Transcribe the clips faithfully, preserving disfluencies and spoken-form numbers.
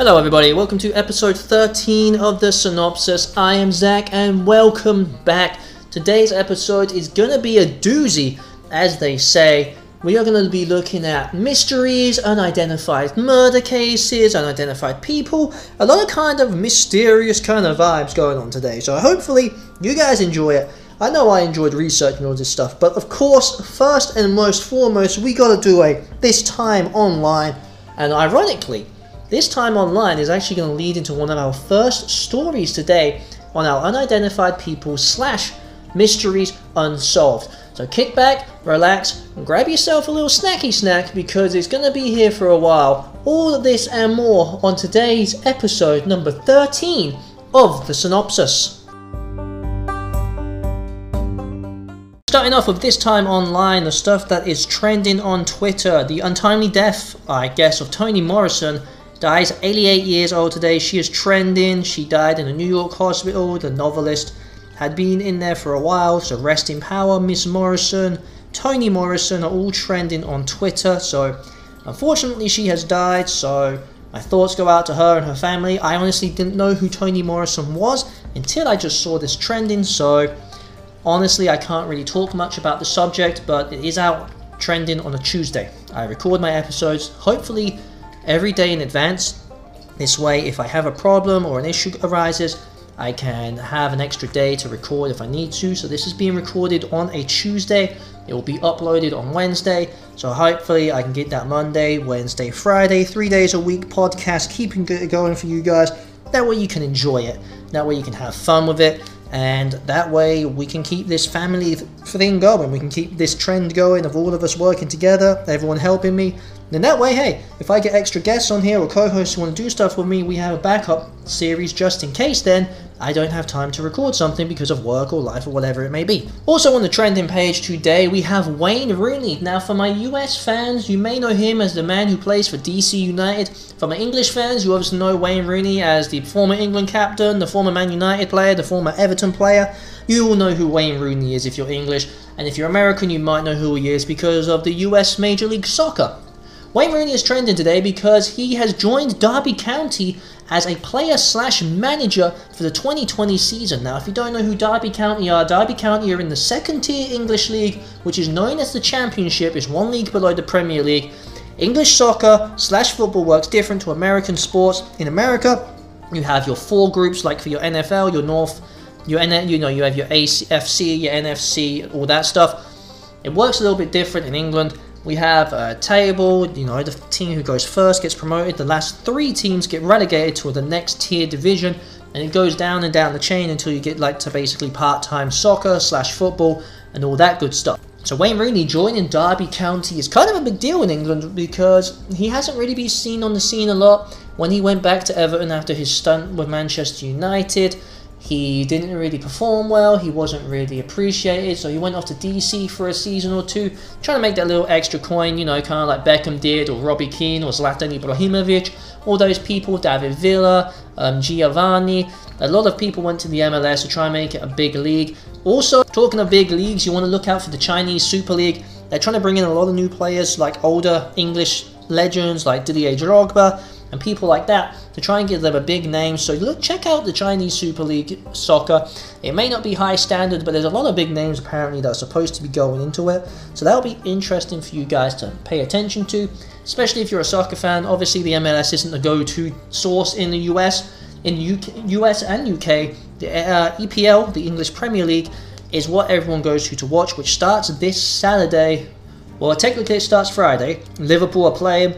Hello everybody, welcome to episode thirteen of the Synopsis. I am Zach and welcome back. Today's episode is going to be a doozy, as they say. We are going to be looking at mysteries, unidentified murder cases, unidentified people, a lot of kind of mysterious kind of vibes going on today. So hopefully you guys enjoy it. I know I enjoyed researching all this stuff, but of course, first and most foremost, we got to do a This Time Online. And ironically, This Time Online is actually going to lead into one of our first stories today on our unidentified people slash mysteries unsolved. So kick back, relax, and grab yourself a little snacky snack because it's going to be here for a while. All of this and more on today's episode number thirteen of The Synopsis. Starting off with This Time Online, the stuff that is trending on Twitter. The untimely death, I guess, of Toni Morrison. Dies eighty-eight years old today. She is trending. She died in a New York hospital. The novelist had been in there for a while, so rest in power, Miss Morrison, Toni Morrison are all trending on Twitter, so unfortunately she has died, so my thoughts go out to her and her family. I honestly didn't know who Toni Morrison was until I just saw this trending, so honestly I can't really talk much about the subject, but it is out trending on a Tuesday. I record my episodes, hopefully every day in advance. This way, if I have a problem or an issue arises, I can have an extra day to record if I need to. So this is being recorded on a Tuesday. It will be uploaded on Wednesday. So hopefully I can get that Monday, Wednesday, Friday, three days a week podcast, keeping it going for you guys. That way you can enjoy it. That way you can have fun with it. And that way we can keep this family thing going. We can keep this trend going of all of us working together, everyone helping me. And that way, hey, if I get extra guests on here or co-hosts who want to do stuff with me, we have a backup series just in case then I don't have time to record something because of work or life or whatever it may be. Also on the trending page today, we have Wayne Rooney. Now for my U S fans, you may know him as the man who plays for D C. United. For my English fans, you obviously know Wayne Rooney as the former England captain, the former Man United player, the former Everton player. You all know who Wayne Rooney is if you're English. And if you're American, you might know who he is because of the U S Major League Soccer. Wayne Rooney is trending today because he has joined Derby County as a player slash manager for the twenty twenty season. Now, if you don't know who Derby County are, Derby County are in the second tier English league, which is known as the Championship. It's one league below the Premier League. English soccer slash football works different to American sports. In America, you have your four groups, like for your N F L, your North, your you know, you have your A F C, your N F C, all that stuff. It works a little bit different in England. We have a table, you know, the team who goes first gets promoted, the last three teams get relegated to the next tier division, and it goes down and down the chain until you get like to basically part-time soccer slash football and all that good stuff. So Wayne Rooney joining Derby County is kind of a big deal in England because he hasn't really been seen on the scene a lot. When he went back to Everton after his stunt with Manchester United, he didn't really perform well, he wasn't really appreciated, so he went off to D C for a season or two, trying to make that little extra coin, you know, kind of like Beckham did, or Robbie Keane, or Zlatan Ibrahimovic, all those people, David Villa, um, Giovanni, a lot of people went to the M L S to try and make it a big league. Also, talking of big leagues, you want to look out for the Chinese Super League. They're trying to bring in a lot of new players, like older English legends, like Didier Drogba, and people like that to try and give them a big name. So look, check out the Chinese Super League soccer. It may not be high standard, but there's a lot of big names apparently that are supposed to be going into it. So that'll be interesting for you guys to pay attention to, especially if you're a soccer fan. Obviously, the M L S isn't the go-to source in the U S. In U S and U K, the uh, E P L, the English Premier League, is what everyone goes to to watch, which starts this Saturday. Well, technically it starts Friday. Liverpool are playing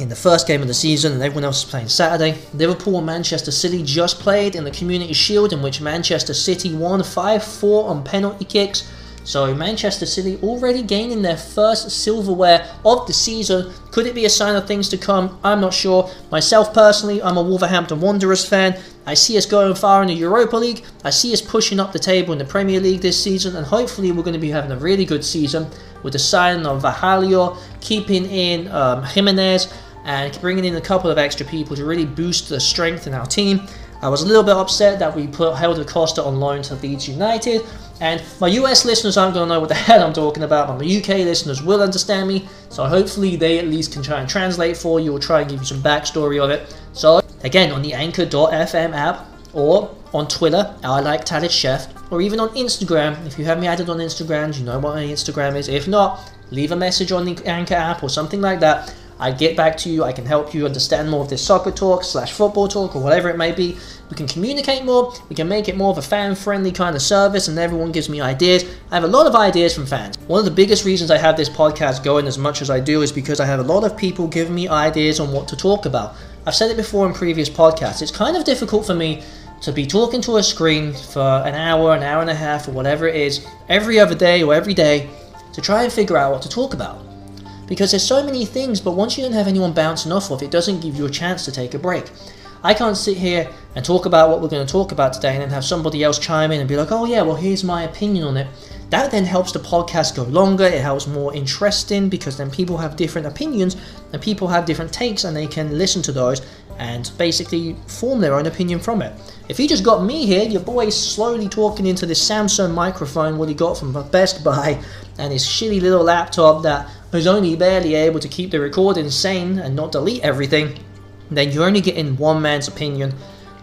in the first game of the season and everyone else is playing Saturday. Liverpool and Manchester City just played in the Community Shield, in which Manchester City won five four on penalty kicks. So Manchester City already gaining their first silverware of the season. Could it be a sign of things to come? I'm not sure. Myself personally, I'm a Wolverhampton Wanderers fan. I see us going far in the Europa League. I see us pushing up the table in the Premier League this season, and hopefully we're going to be having a really good season with the signing of Vahalio, keeping in um, Jimenez, and bringing in a couple of extra people to really boost the strength in our team. I was a little bit upset that we put Helder Costa on loan to Leeds United, and my U S listeners aren't going to know what the hell I'm talking about, but my U K listeners will understand me, so hopefully they at least can try and translate for you or try and give you some backstory of it. So Again, on the Anchor dot f m app, or on Twitter, I like Talit Chef, or even on Instagram. If you have me added on Instagram, you know what my Instagram is. If not, leave a message on the Anchor app or something like that. I get back to you. I can help you understand more of this soccer talk slash football talk or whatever it may be. We can communicate more. We can make it more of a fan-friendly kind of service, and everyone gives me ideas. I have a lot of ideas from fans. One of the biggest reasons I have this podcast going as much as I do is because I have a lot of people giving me ideas on what to talk about. I've said it before in previous podcasts. It's kind of difficult for me to be talking to a screen for an hour, an hour and a half, or whatever it is, every other day or every day, to try and figure out what to talk about. Because there's so many things, but once you don't have anyone bouncing off of, it doesn't give you a chance to take a break. I can't sit here and talk about what we're going to talk about today and then have somebody else chime in and be like, oh yeah, well here's my opinion on it. That then helps the podcast go longer, it helps more interesting, because then people have different opinions and people have different takes and they can listen to those and basically form their own opinion from it. If you just got me here, your boy's slowly talking into this Samsung microphone, what he got from Best Buy, and his shitty little laptop that was only barely able to keep the recording sane and not delete everything, then you're only getting one man's opinion.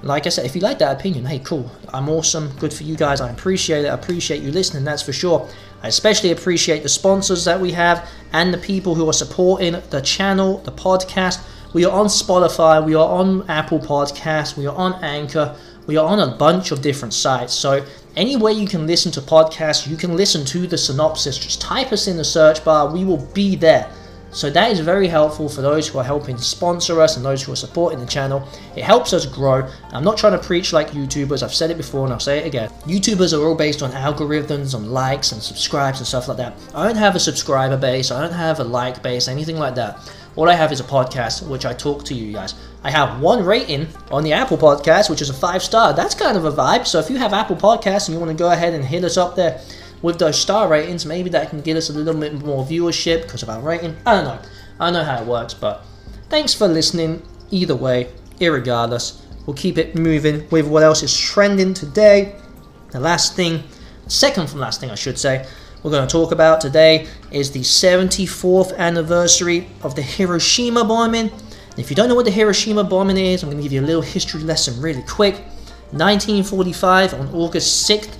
Like I said, if you like that opinion, hey, cool. I'm awesome. Good for you guys. I appreciate it. I appreciate you listening, that's for sure. I especially appreciate the sponsors that we have and the people who are supporting the channel, the podcast. We are on Spotify. We are on Apple Podcasts. We are on Anchor. We are on a bunch of different sites. So anywhere you can listen to podcasts, you can listen to the synopsis. Just type us in the search bar. We will be there. So that is very helpful for those who are helping sponsor us and those who are supporting the channel. It helps us grow. I'm not trying to preach like YouTubers. I've said it before and I'll say it again. YouTubers are all based on algorithms, on likes and subscribes and stuff like that. I don't have a subscriber base. I don't have a like base, anything like that. All I have is a podcast, which I talk to you guys. I have one rating on the Apple Podcasts, which is a five star. That's kind of a vibe. So if you have Apple Podcasts and you want to go ahead and hit us up there with those star ratings, maybe that can get us a little bit more viewership because of our rating. I don't know. I don't know how it works, but thanks for listening. Either way, irregardless, we'll keep it moving with what else is trending today. The last thing, second from last thing I should say, we're going to talk about today is the seventy-fourth anniversary of the Hiroshima bombing. And if you don't know what the Hiroshima bombing is, I'm going to give you a little history lesson really quick. nineteen forty-five, on August sixth,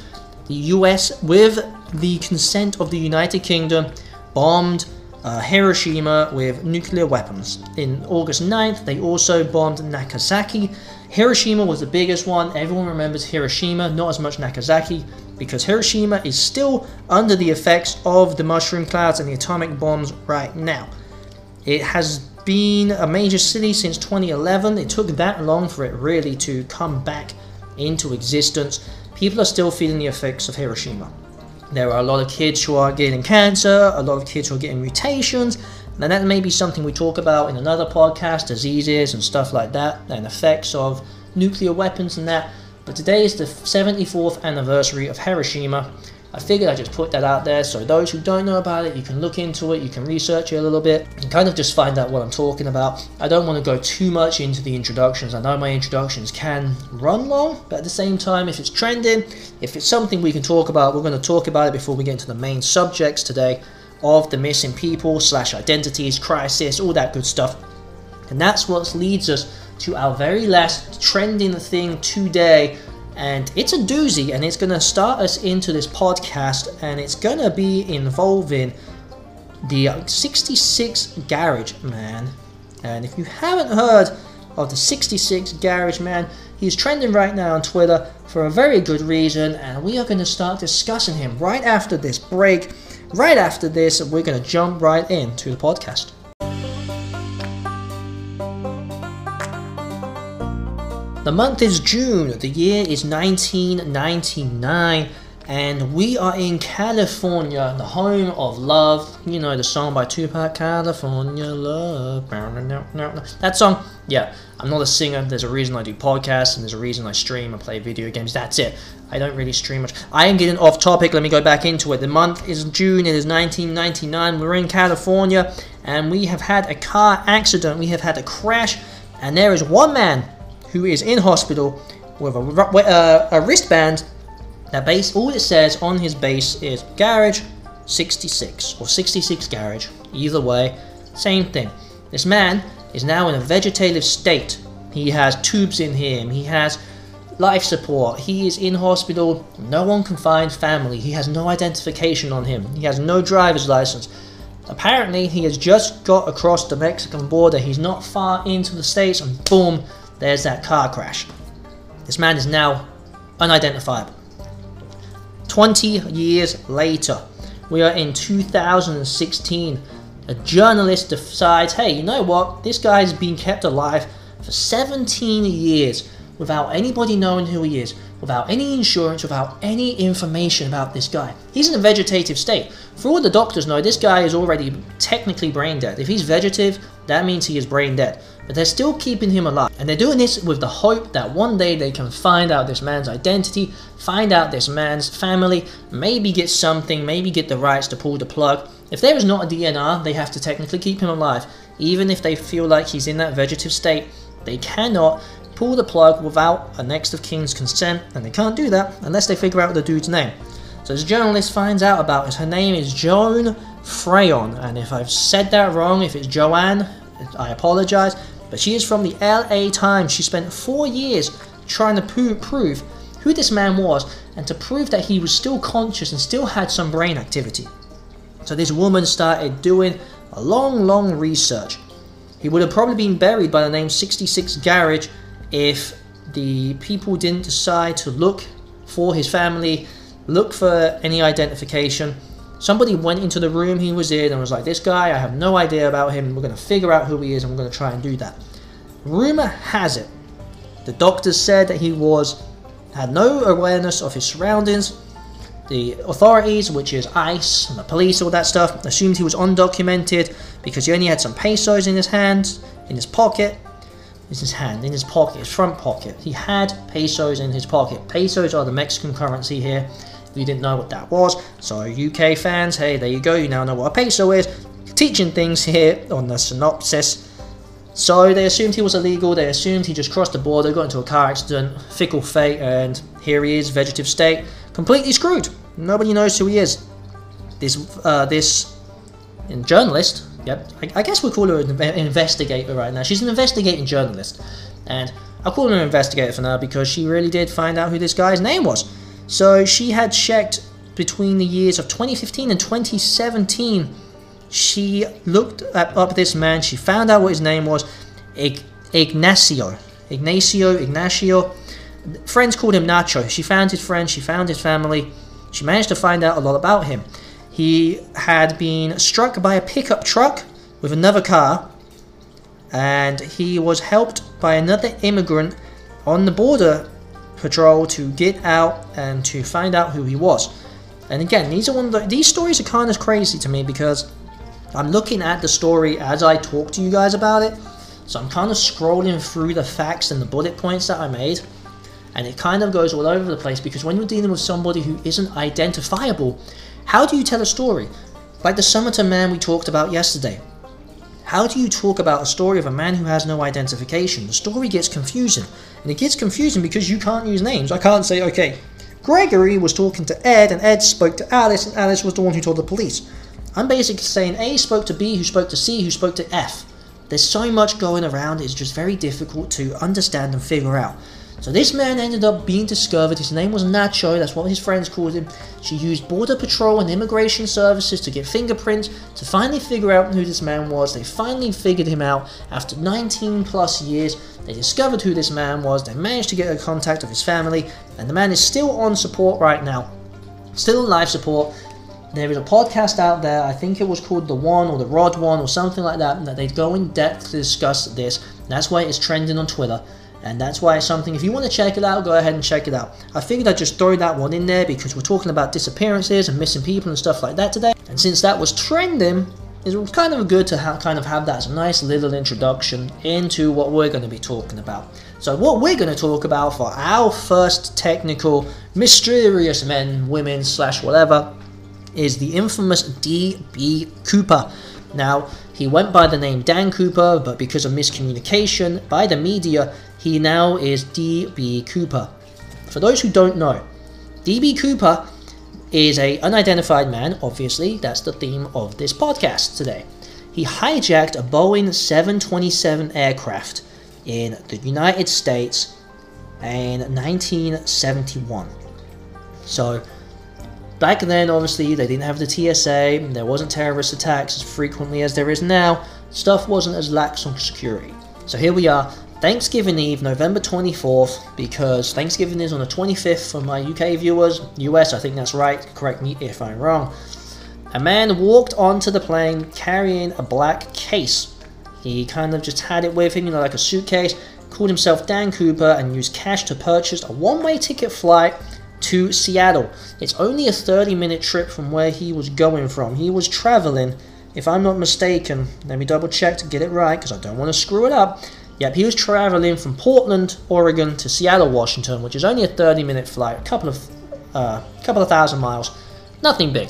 the U S, with the consent of the United Kingdom, bombed uh, Hiroshima with nuclear weapons. In August ninth, they also bombed Nagasaki. Hiroshima was the biggest one. Everyone remembers Hiroshima, not as much Nagasaki, because Hiroshima is still under the effects of the mushroom clouds and the atomic bombs right now. It has been a major city since twenty eleven. It took that long for it really to come back into existence. People are still feeling the effects of Hiroshima. There are a lot of kids who are getting cancer, a lot of kids who are getting mutations, and that may be something we talk about in another podcast, diseases and stuff like that, and effects of nuclear weapons and that. But today is the seventy-fourth anniversary of Hiroshima. I figured I'd just put that out there, so those who don't know about it, you can look into it, you can research it a little bit, and kind of just find out what I'm talking about. I don't want to go too much into the introductions. I know my introductions can run long, but at the same time, if it's trending, if it's something we can talk about, we're going to talk about it before we get into the main subjects today of the missing people, slash identities, crisis, all that good stuff. And that's what leads us to our very last trending thing today. And it's a doozy, and it's going to start us into this podcast, and it's going to be involving the sixty-six Garage Man. And if you haven't heard of the sixty-six Garage Man, he's trending right now on Twitter for a very good reason, and we are going to start discussing him right after this break. Right after this, and we're going to jump right into the podcast. The month is June, the year is nineteen ninety-nine, and we are in California, the home of love. You know the song by Tupac, California Love. That song, yeah, I'm not a singer. There's a reason I do podcasts, and there's a reason I stream and play video games. That's it. I don't really stream much. I am getting off topic. Let me go back into it. The month is June, it is nineteen ninety-nine, we're in California, and we have had a car accident, we have had a crash, and there is one man who is in hospital with a, uh, a wristband that base, all it says on his base is Garage sixty-six or sixty-six Garage. Either way, same thing. This man is now in a vegetative state He has tubes in him. He has life support. He is in hospital. No one can find family. He has no identification on him. He has no driver's license. Apparently, he has just got across the Mexican border. He's not far into the States, and boom, there's that car crash. This man is now unidentifiable. twenty years later, we are in two thousand sixteen. A journalist decides, hey, you know what? This guy's been kept alive for seventeen years without anybody knowing who he is, without any insurance, without any information about this guy. He's in a vegetative state. For all the doctors know, this guy is already technically brain dead. If he's vegetative, that means he is brain dead. But they're still keeping him alive. And they're doing this with the hope that one day they can find out this man's identity, find out this man's family, maybe get something, maybe get the rights to pull the plug. If there is not a D N R, they have to technically keep him alive. Even if they feel like he's in that vegetative state, they cannot pull the plug without a next of kin's consent, and they can't do that unless they figure out the dude's name. So this journalist finds out about it. Her name is Joan Freon, and if I've said that wrong, if it's Joanne, I apologize, but she is from the L A Times. She spent four years trying to prove who this man was and to prove that he was still conscious and still had some brain activity. So this woman started doing a long, long research. He would have probably been buried by the name sixty-six Garage if the people didn't decide to look for his family, look for any identification. Somebody went into the room he was in and was like, this guy, I have no idea about him. We're going to figure out who he is and we're going to try and do that. Rumor has it, the doctors said that he was had no awareness of his surroundings. The authorities, which is ICE and the police, all that stuff, assumed he was undocumented because he only had some pesos in his hand, in his pocket. It's his hand, in his pocket, his front pocket. He had pesos in his pocket. Pesos are the Mexican currency here. If you didn't know what that was, so U K fans, hey, there you go. You now know what a peso is. Teaching things here on the synopsis. So they assumed he was illegal. They assumed he just crossed the border, got into a car accident, fickle fate, and here he is, vegetative state, completely screwed. Nobody knows who he is. This, uh, this journalist, yep, I, I guess we'll call her an investigator right now. She's an investigating journalist. And I'll call her an investigator for now because she really did find out who this guy's name was. So she had checked between the years of twenty fifteen and twenty seventeen. She looked at, up this man. She found out what his name was. Ignacio. Ignacio, Ignacio. Friends called him Nacho. She found his friends. She found his family. She managed to find out a lot about him. He had been struck by a pickup truck with another car, and he was helped by another immigrant on the border patrol to get out and to find out who he was. And again, these are one of the, these stories are kind of crazy to me because I'm looking at the story as I talk to you guys about it. So I'm kind of scrolling through the facts and the bullet points that I made. And it kind of goes all over the place because when you're dealing with somebody who isn't identifiable, how do you tell a story? Like the Summerton Man we talked about yesterday. How do you talk about a story of a man who has no identification? The story gets confusing. And it gets confusing because you can't use names. I can't say, okay, Gregory was talking to Ed, and Ed spoke to Alice, and Alice was the one who told the police. I'm basically saying A spoke to B, who spoke to C, who spoke to F. There's so much going around, it's just very difficult to understand and figure out. So this man ended up being discovered. His name was Nacho, that's what his friends called him. She used Border Patrol and Immigration Services to get fingerprints to finally figure out who this man was. They finally figured him out. After nineteen plus years, they discovered who this man was. They managed to get a contact of his family, and the man is still on support right now. Still on life support. There is a podcast out there, I think it was called The One or The Rod One or something like that, that they go in depth to discuss this. That's why it's trending on Twitter. And that's why it's something, if you want to check it out, go ahead and check it out. I figured I'd just throw that one in there because we're talking about disappearances and missing people and stuff like that today. And since that was trending, it was kind of good to ha- kind of have that as a nice little introduction into what we're going to be talking about. So what we're going to talk about for our first technical mysterious men, women, slash whatever, is the infamous D B. Cooper. Now, he went by the name Dan Cooper, but because of miscommunication by the media, he now is D B. Cooper. For those who don't know, D B. Cooper is an unidentified man, obviously. That's the theme of this podcast today. He hijacked a Boeing seven twenty-seven aircraft. in the United States in nineteen seventy-one. So back then, obviously, they didn't have the T S A, there wasn't terrorist attacks as frequently as there is now, stuff wasn't as lax on security. So here we are, Thanksgiving Eve, November twenty-fourth, because Thanksgiving is on the twenty-fifth for my U K viewers, U S, I think that's right, correct me if I'm wrong. A man walked onto the plane carrying a black case. He kind of just had it with him, you know, like a suitcase, called himself Dan Cooper and used cash to purchase a one-way ticket flight to Seattle. It's only a thirty minute trip from where he was going from. He was traveling, if I'm not mistaken, let me double check to get it right because I don't want to screw it up. Yep, he was traveling from Portland, Oregon to Seattle, Washington, which is only a thirty minute flight, a couple of, uh, couple of thousand miles, nothing big.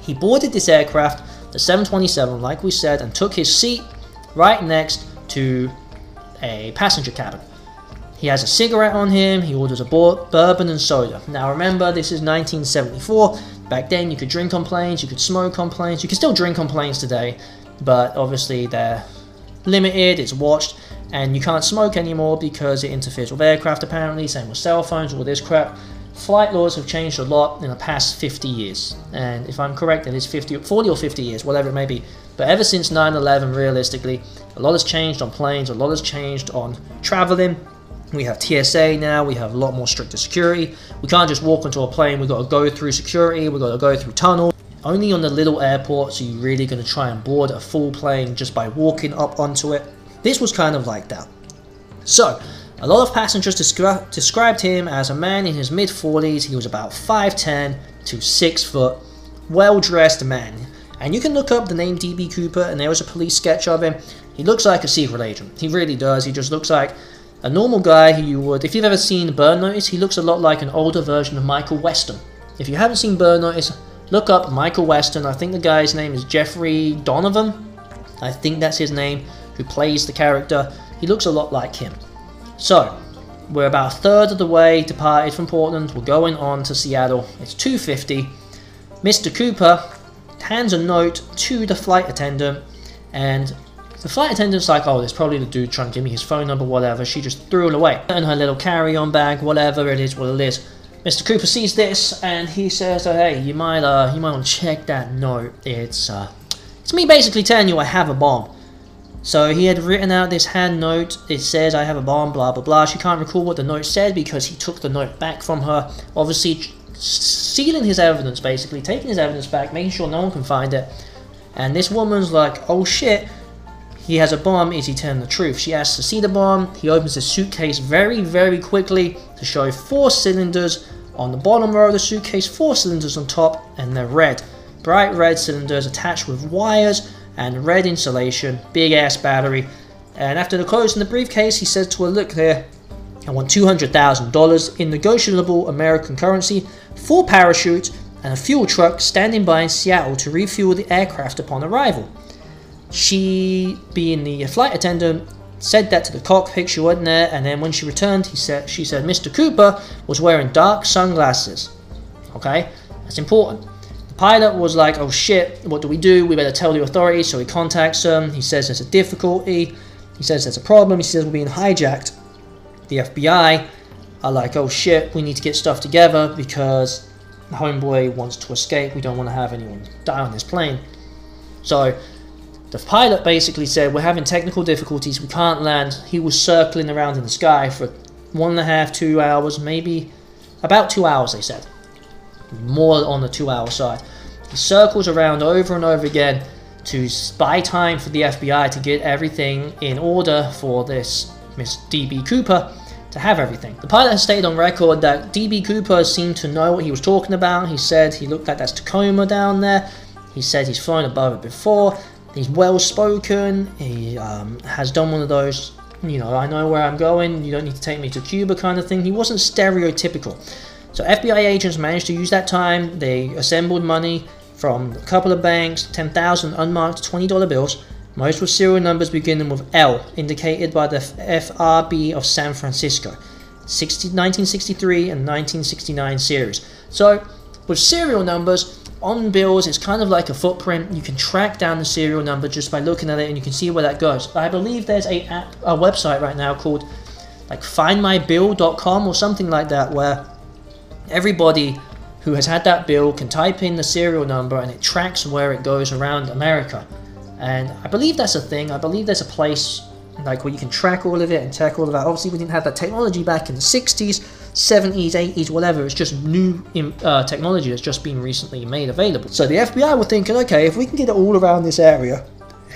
He boarded this aircraft, the seven twenty-seven, like we said, and took his seat right next to a passenger cabin. He has a cigarette on him, he orders a bourbon and soda. Now remember, this is nineteen seventy-four. Back then you could drink on planes, you could smoke on planes, you can still drink on planes today, but obviously they're limited, it's watched, and you can't smoke anymore because it interferes with aircraft apparently, same with cell phones, all this crap. Flight laws have changed a lot in the past fifty years, and if I'm correct, it is fifty, forty or fifty years, whatever it may be. But ever since nine eleven, realistically, a lot has changed on planes, a lot has changed on traveling. We have T S A now, we have a lot more stricter security. We can't just walk onto a plane, we've got to go through security, we've got to go through tunnels. Only on the little airports are you really going to try and board a full plane just by walking up onto it. This was kind of like that. So, a lot of passengers descri- described him as a man in his mid forties, he was about five ten to six foot, well-dressed man. And you can look up the name D B Cooper and there was a police sketch of him. He looks like a secret agent, he really does, he just looks like a normal guy who you would, if you've ever seen Burn Notice, he looks a lot like an older version of Michael Weston. If you haven't seen Burn Notice, look up Michael Weston. I think the guy's name is Jeffrey Donovan. I think that's his name, who plays the character. He looks a lot like him. So, we're about a third of the way departed from Portland. We're going on to Seattle. It's two fifty. Mister Cooper hands a note to the flight attendant and the flight attendant's like, oh, there's probably the dude trying to give me his phone number, whatever. She just threw it away in her little carry-on bag, whatever it is, what it is. Mister Cooper sees this and he says, oh, hey, you might, uh, you might want to check that note. It's, uh, it's me basically telling you I have a bomb. So he had written out this hand note. It says I have a bomb, blah blah blah. She can't recall what the note said because he took the note back from her. Obviously, sealing his evidence, basically taking his evidence back, making sure no one can find it. And this woman's like, oh shit. He has a bomb, is he telling the truth? She asks to see the bomb, he opens his suitcase very, very quickly to show four cylinders on the bottom row of the suitcase, four cylinders on top, and they're red. Bright red cylinders attached with wires and red insulation, big ass battery. And after the clothes in the briefcase, he says to her, look there, I want two hundred thousand dollars in negotiable American currency, four parachutes, and a fuel truck standing by in Seattle to refuel the aircraft upon arrival. She, being the flight attendant, said that to the cockpit, she wasn't there, and then when she returned, he said, she said Mister Cooper was wearing dark sunglasses. Okay, that's important. The pilot was like, oh shit, what do we do? We better tell the authorities, so he contacts them. He says there's a difficulty. He says there's a problem. He says we're being hijacked. The F B I are like, oh shit, we need to get stuff together because the homeboy wants to escape. We don't want to have anyone die on this plane. So the pilot basically said, we're having technical difficulties, we can't land. He was circling around in the sky for one and a half, two hours, maybe about two hours, they said. More on the two-hour side. He circles around over and over again to buy time for the F B I to get everything in order for this Miss D B Cooper to have everything. The pilot has stated on record that D B Cooper seemed to know what he was talking about. He said he looked like that's Tacoma down there. He said he's flown above it before. He's well-spoken, he um, has done one of those, you know, I know where I'm going, you don't need to take me to Cuba kind of thing. He wasn't stereotypical. So F B I agents managed to use that time. They assembled money from a couple of banks, ten thousand unmarked twenty dollar bills, most with serial numbers beginning with L, indicated by the F R B of San Francisco, nineteen sixty-three and nineteen sixty-nine series. So with serial numbers, on bills, it's kind of like a footprint. You can track down the serial number just by looking at it, and you can see where that goes. I believe there's a app, a website right now called like find my bill dot com or something like that, where everybody who has had that bill can type in the serial number and it tracks where it goes around America. And I believe that's a thing. I believe there's a place like where you can track all of it and check all of that. Obviously, we didn't have that technology back in the sixties, seventies, eighties, whatever. It's just new uh, technology that's just been recently made available. So the F B I were thinking, okay, if we can get it all around this area,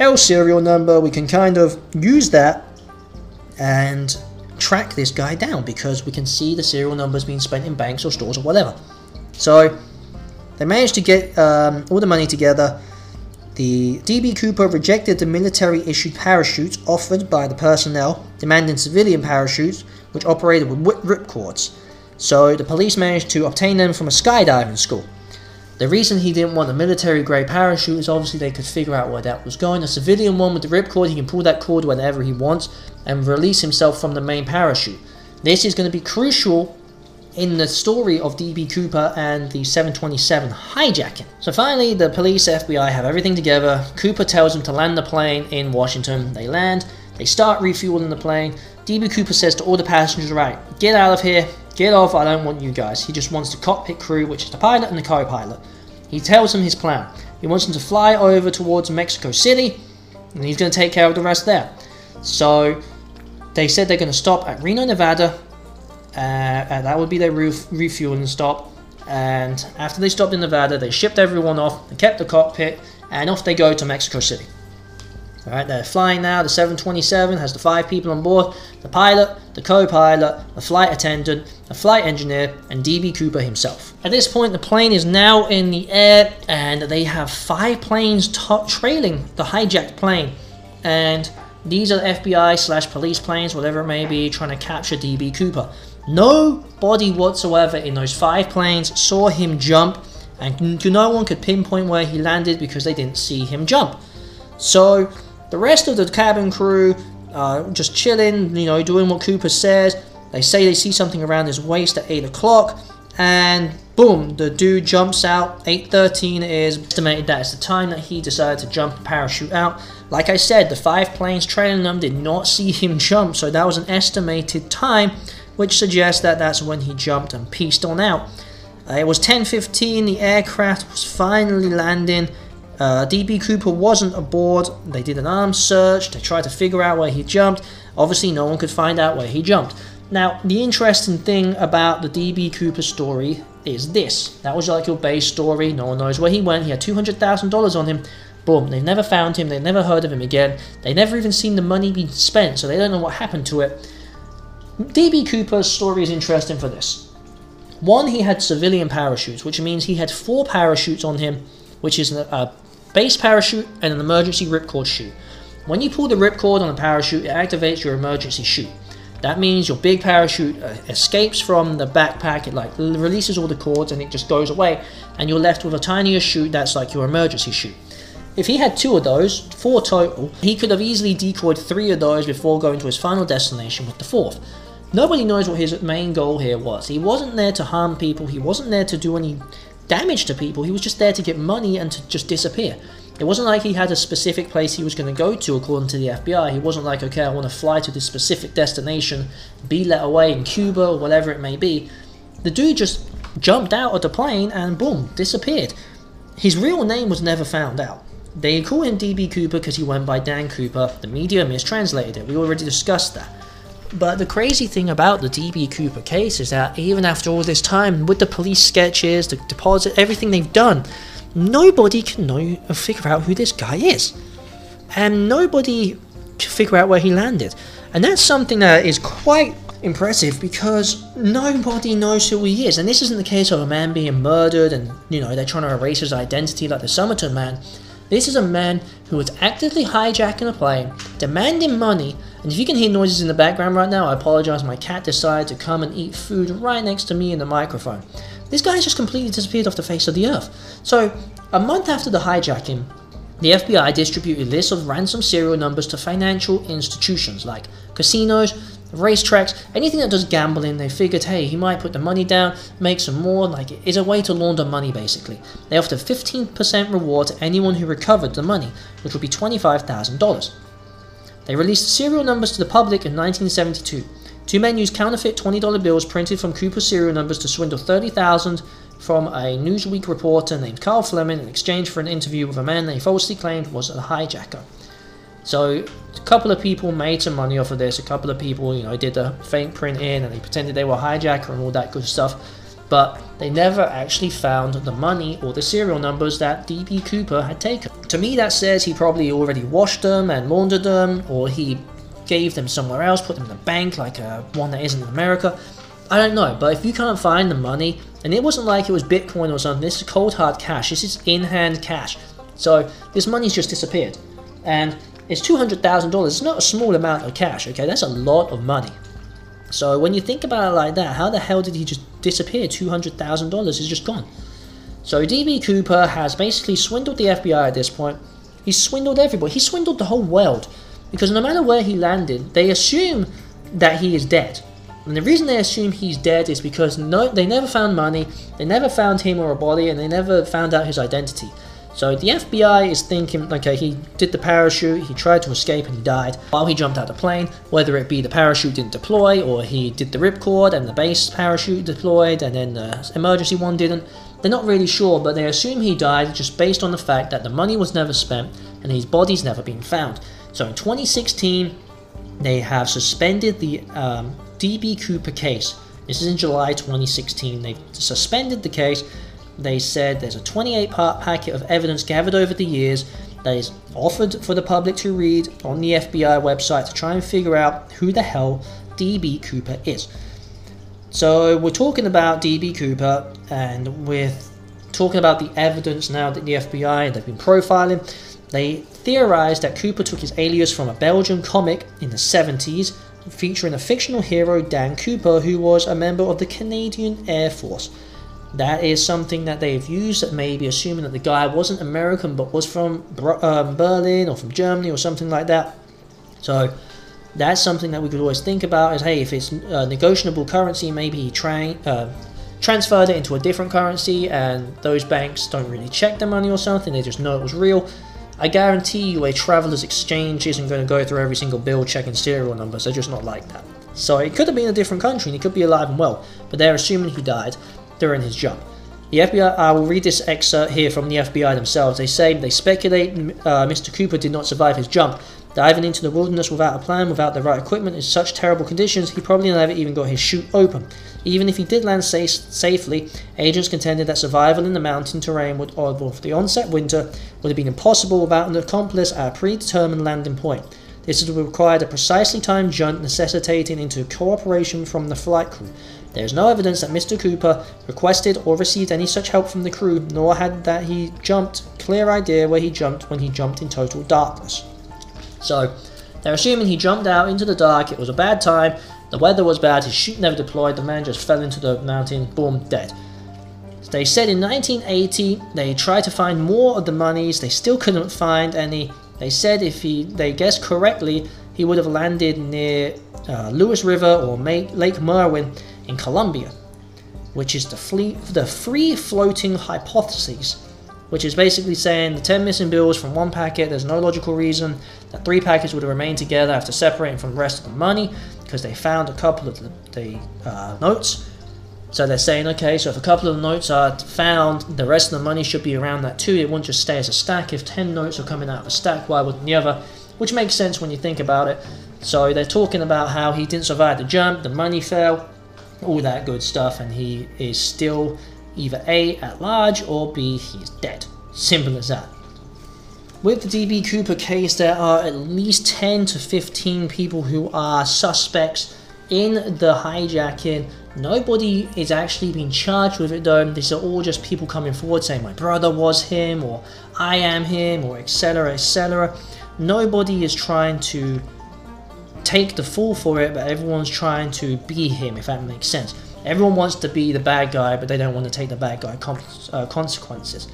L serial number, we can kind of use that and track this guy down because we can see the serial numbers being spent in banks or stores or whatever. So they managed to get um, all the money together. The D B. Cooper rejected the military-issued parachutes offered by the personnel, demanding civilian parachutes, which operated with ripcords. So the police managed to obtain them from a skydiving school. The reason he didn't want a military-grade parachute is obviously they could figure out where that was going. A civilian one with the ripcord, he can pull that cord whenever he wants and release himself from the main parachute. This is going to be crucial in the story of D B. Cooper and the seven twenty-seven hijacking. So finally, the police, F B I have everything together. Cooper tells them to land the plane in Washington. They land, they start refueling the plane. D B. Cooper says to all the passengers, right, get out of here, get off, I don't want you guys. He just wants the cockpit crew, which is the pilot and the co-pilot. He tells them his plan. He wants them to fly over towards Mexico City, and he's gonna take care of the rest there. So they said they're gonna stop at Reno, Nevada, Uh, and that would be their ref- refueling stop. And after they stopped in Nevada, they shipped everyone off, they kept the cockpit, and off they go to Mexico City. All right, they're flying now. The seven twenty-seven has the five people on board: the pilot, the co-pilot, the flight attendant, the flight engineer, and D B. Cooper himself. At this point, the plane is now in the air, and they have five planes t- trailing the hijacked plane. And these are the F B I slash police planes, whatever it may be, trying to capture D B. Cooper. Nobody whatsoever in those five planes saw him jump, and no one could pinpoint where he landed because they didn't see him jump. So the rest of the cabin crew uh, just chilling, you know, doing what Cooper says. They say they see something around his waist at eight o'clock, and boom, the dude jumps out. eight thirteen is estimated that it's the time that he decided to jump and parachute out. Like I said, the five planes trailing them did not see him jump, so that was an estimated time, which suggests that that's when he jumped and peaced on out. Uh, it was ten fifteen, the aircraft was finally landing. Uh, D B. Cooper wasn't aboard. They did an arms search, they tried to figure out where he jumped. Obviously, no one could find out where he jumped. Now, the interesting thing about the D B. Cooper story is this. That was like your base story, no one knows where he went, he had two hundred thousand dollars on him. Boom, they've never found him, they've never heard of him again. They've never even seen the money being spent, so they don't know what happened to it. D B. Cooper's story is interesting for this. One, he had civilian parachutes, which means he had four parachutes on him, which is a base parachute and an emergency ripcord chute. When you pull the ripcord on a parachute, it activates your emergency chute. That means your big parachute escapes from the backpack, it like releases all the cords and it just goes away, and you're left with a tinier chute that's like your emergency chute. If he had two of those, four total, he could have easily decoyed three of those before going to his final destination with the fourth. Nobody knows what his main goal here was. He wasn't there to harm people, he wasn't there to do any damage to people, he was just there to get money and to just disappear. It wasn't like he had a specific place he was going to go to according to the F B I. He wasn't like, okay, I want to fly to this specific destination, be let away in Cuba or whatever it may be. The dude just jumped out of the plane and boom, disappeared. His real name was never found out. They call him D B. Cooper because he went by Dan Cooper. The media mistranslated it. We already discussed that. But the crazy thing about the D B. Cooper case is that even after all this time, with the police sketches, the deposit, everything they've done, nobody can know or figure out who this guy is. And nobody can figure out where he landed. And that's something that is quite impressive because nobody knows who he is. And this isn't the case of a man being murdered and, you know, they're trying to erase his identity like the Summerton Man. This is a man who was actively hijacking a plane, demanding money, and if you can hear noises in the background right now, I apologize, my cat decided to come and eat food right next to me in the microphone. This guy has just completely disappeared off the face of the earth. So, a month after the hijacking, the F B I distributed lists of ransom serial numbers to financial institutions like casinos, racetracks, anything that does gambling. They figured, hey, he might put the money down, make some more. Like, it is a way to launder money, basically. They offered a fifteen percent reward to anyone who recovered the money, which would be twenty-five thousand dollars. They released serial numbers to the public in nineteen seventy-two. Two men used counterfeit twenty dollar bills printed from Cooper's serial numbers to swindle thirty thousand dollars from a Newsweek reporter named Carl Fleming in exchange for an interview with a man they falsely claimed was a hijacker. So a couple of people made some money off of this. A couple of people, you know, did a fake print in and they pretended they were a hijacker and all that good stuff. But they never actually found the money or the serial numbers that D B. Cooper had taken. To me, that says he probably already washed them and laundered them, or he gave them somewhere else, put them in the bank, like a one that isn't in America. I don't know, but if you can't find the money, and it wasn't like it was Bitcoin or something, this is cold hard cash, this is in-hand cash. So this money's just disappeared. And it's two hundred thousand dollars, it's not a small amount of cash, okay, that's a lot of money. So when you think about it like that, how the hell did he just disappear? two hundred thousand dollars is just gone. So D B. Cooper has basically swindled the F B I at this point. He swindled everybody, he swindled the whole world. Because no matter where he landed, they assume that he is dead. And the reason they assume he's dead is because no, they never found money, they never found him or a body, and they never found out his identity. So the F B I is thinking, okay, he did the parachute, he tried to escape and he died while he jumped out of the plane, whether it be the parachute didn't deploy, or he did the ripcord and the base parachute deployed and then the emergency one didn't. They're not really sure, but they assume he died just based on the fact that the money was never spent and his body's never been found. So in twenty sixteen, they have suspended the um, D B. Cooper case. This is in July twenty sixteen. They've suspended the case. They said there's a twenty-eight part packet of evidence gathered over the years that is offered for the public to read on the F B I website to try and figure out who the hell D B. Cooper is. So we're talking about D B. Cooper, and we're talking about the evidence now that the F B I, they've been profiling. They theorized that Cooper took his alias from a Belgian comic in the seventies featuring a fictional hero, Dan Cooper, who was a member of the Canadian Air Force. That is something that they've used, that maybe assuming that the guy wasn't American but was from um, Berlin or from Germany or something like that. So that's something that we could always think about is, hey, if it's uh, negotiable currency, maybe he tra- uh, transferred it into a different currency and those banks don't really check the money or something, they just know it was real. I guarantee you a traveler's exchange isn't going to go through every single bill checking serial numbers, they're just not like that. So it could have been a different country and he could be alive and well, but they're assuming he died during his jump. The F B I, I will read this excerpt here from the F B I themselves. They say, they speculate uh, Mister Cooper did not survive his jump. Diving into the wilderness without a plan, without the right equipment, in such terrible conditions, he probably never even got his chute open. Even if he did land safe, safely, agents contended that survival in the mountain terrain would, of the onset winter would have been impossible without an accomplice at a predetermined landing point. This would have required a precisely timed jump, necessitating into cooperation from the flight crew. There is no evidence that Mister Cooper requested or received any such help from the crew, nor had that he jumped clear idea where he jumped when he jumped in total darkness. So they're assuming he jumped out into the dark, it was a bad time, the weather was bad, his chute never deployed, the man just fell into the mountain, boom, dead. They said in nineteen eighty they tried to find more of the monies, they still couldn't find any. They said if he, they guessed correctly, he would have landed near uh, Lewis River or May- Lake Merwin in Colombia, which is the, fle- the free floating hypothesis, which is basically saying the ten missing bills from one packet, there's no logical reason that three packets would have remained together after separating from the rest of the money, because they found a couple of the, the uh, notes. So they're saying, okay, so if a couple of the notes are found, the rest of the money should be around that too, it won't just stay as a stack. If ten notes are coming out of a stack, why wouldn't the other? Which makes sense when you think about it. So they're talking about how he didn't survive the jump, the money fell, all that good stuff, and he is still either A, at large, or B, he is dead. Simple as that. With the D B. Cooper case, there are at least ten to fifteen people who are suspects in the hijacking. Nobody is actually being charged with it though. These are all just people coming forward saying my brother was him, or I am him, or etc, et cetera. Nobody is trying to take the fall for it, but everyone's trying to be him, if that makes sense. Everyone wants to be the bad guy, but they don't want to take the bad guy com- uh, consequences.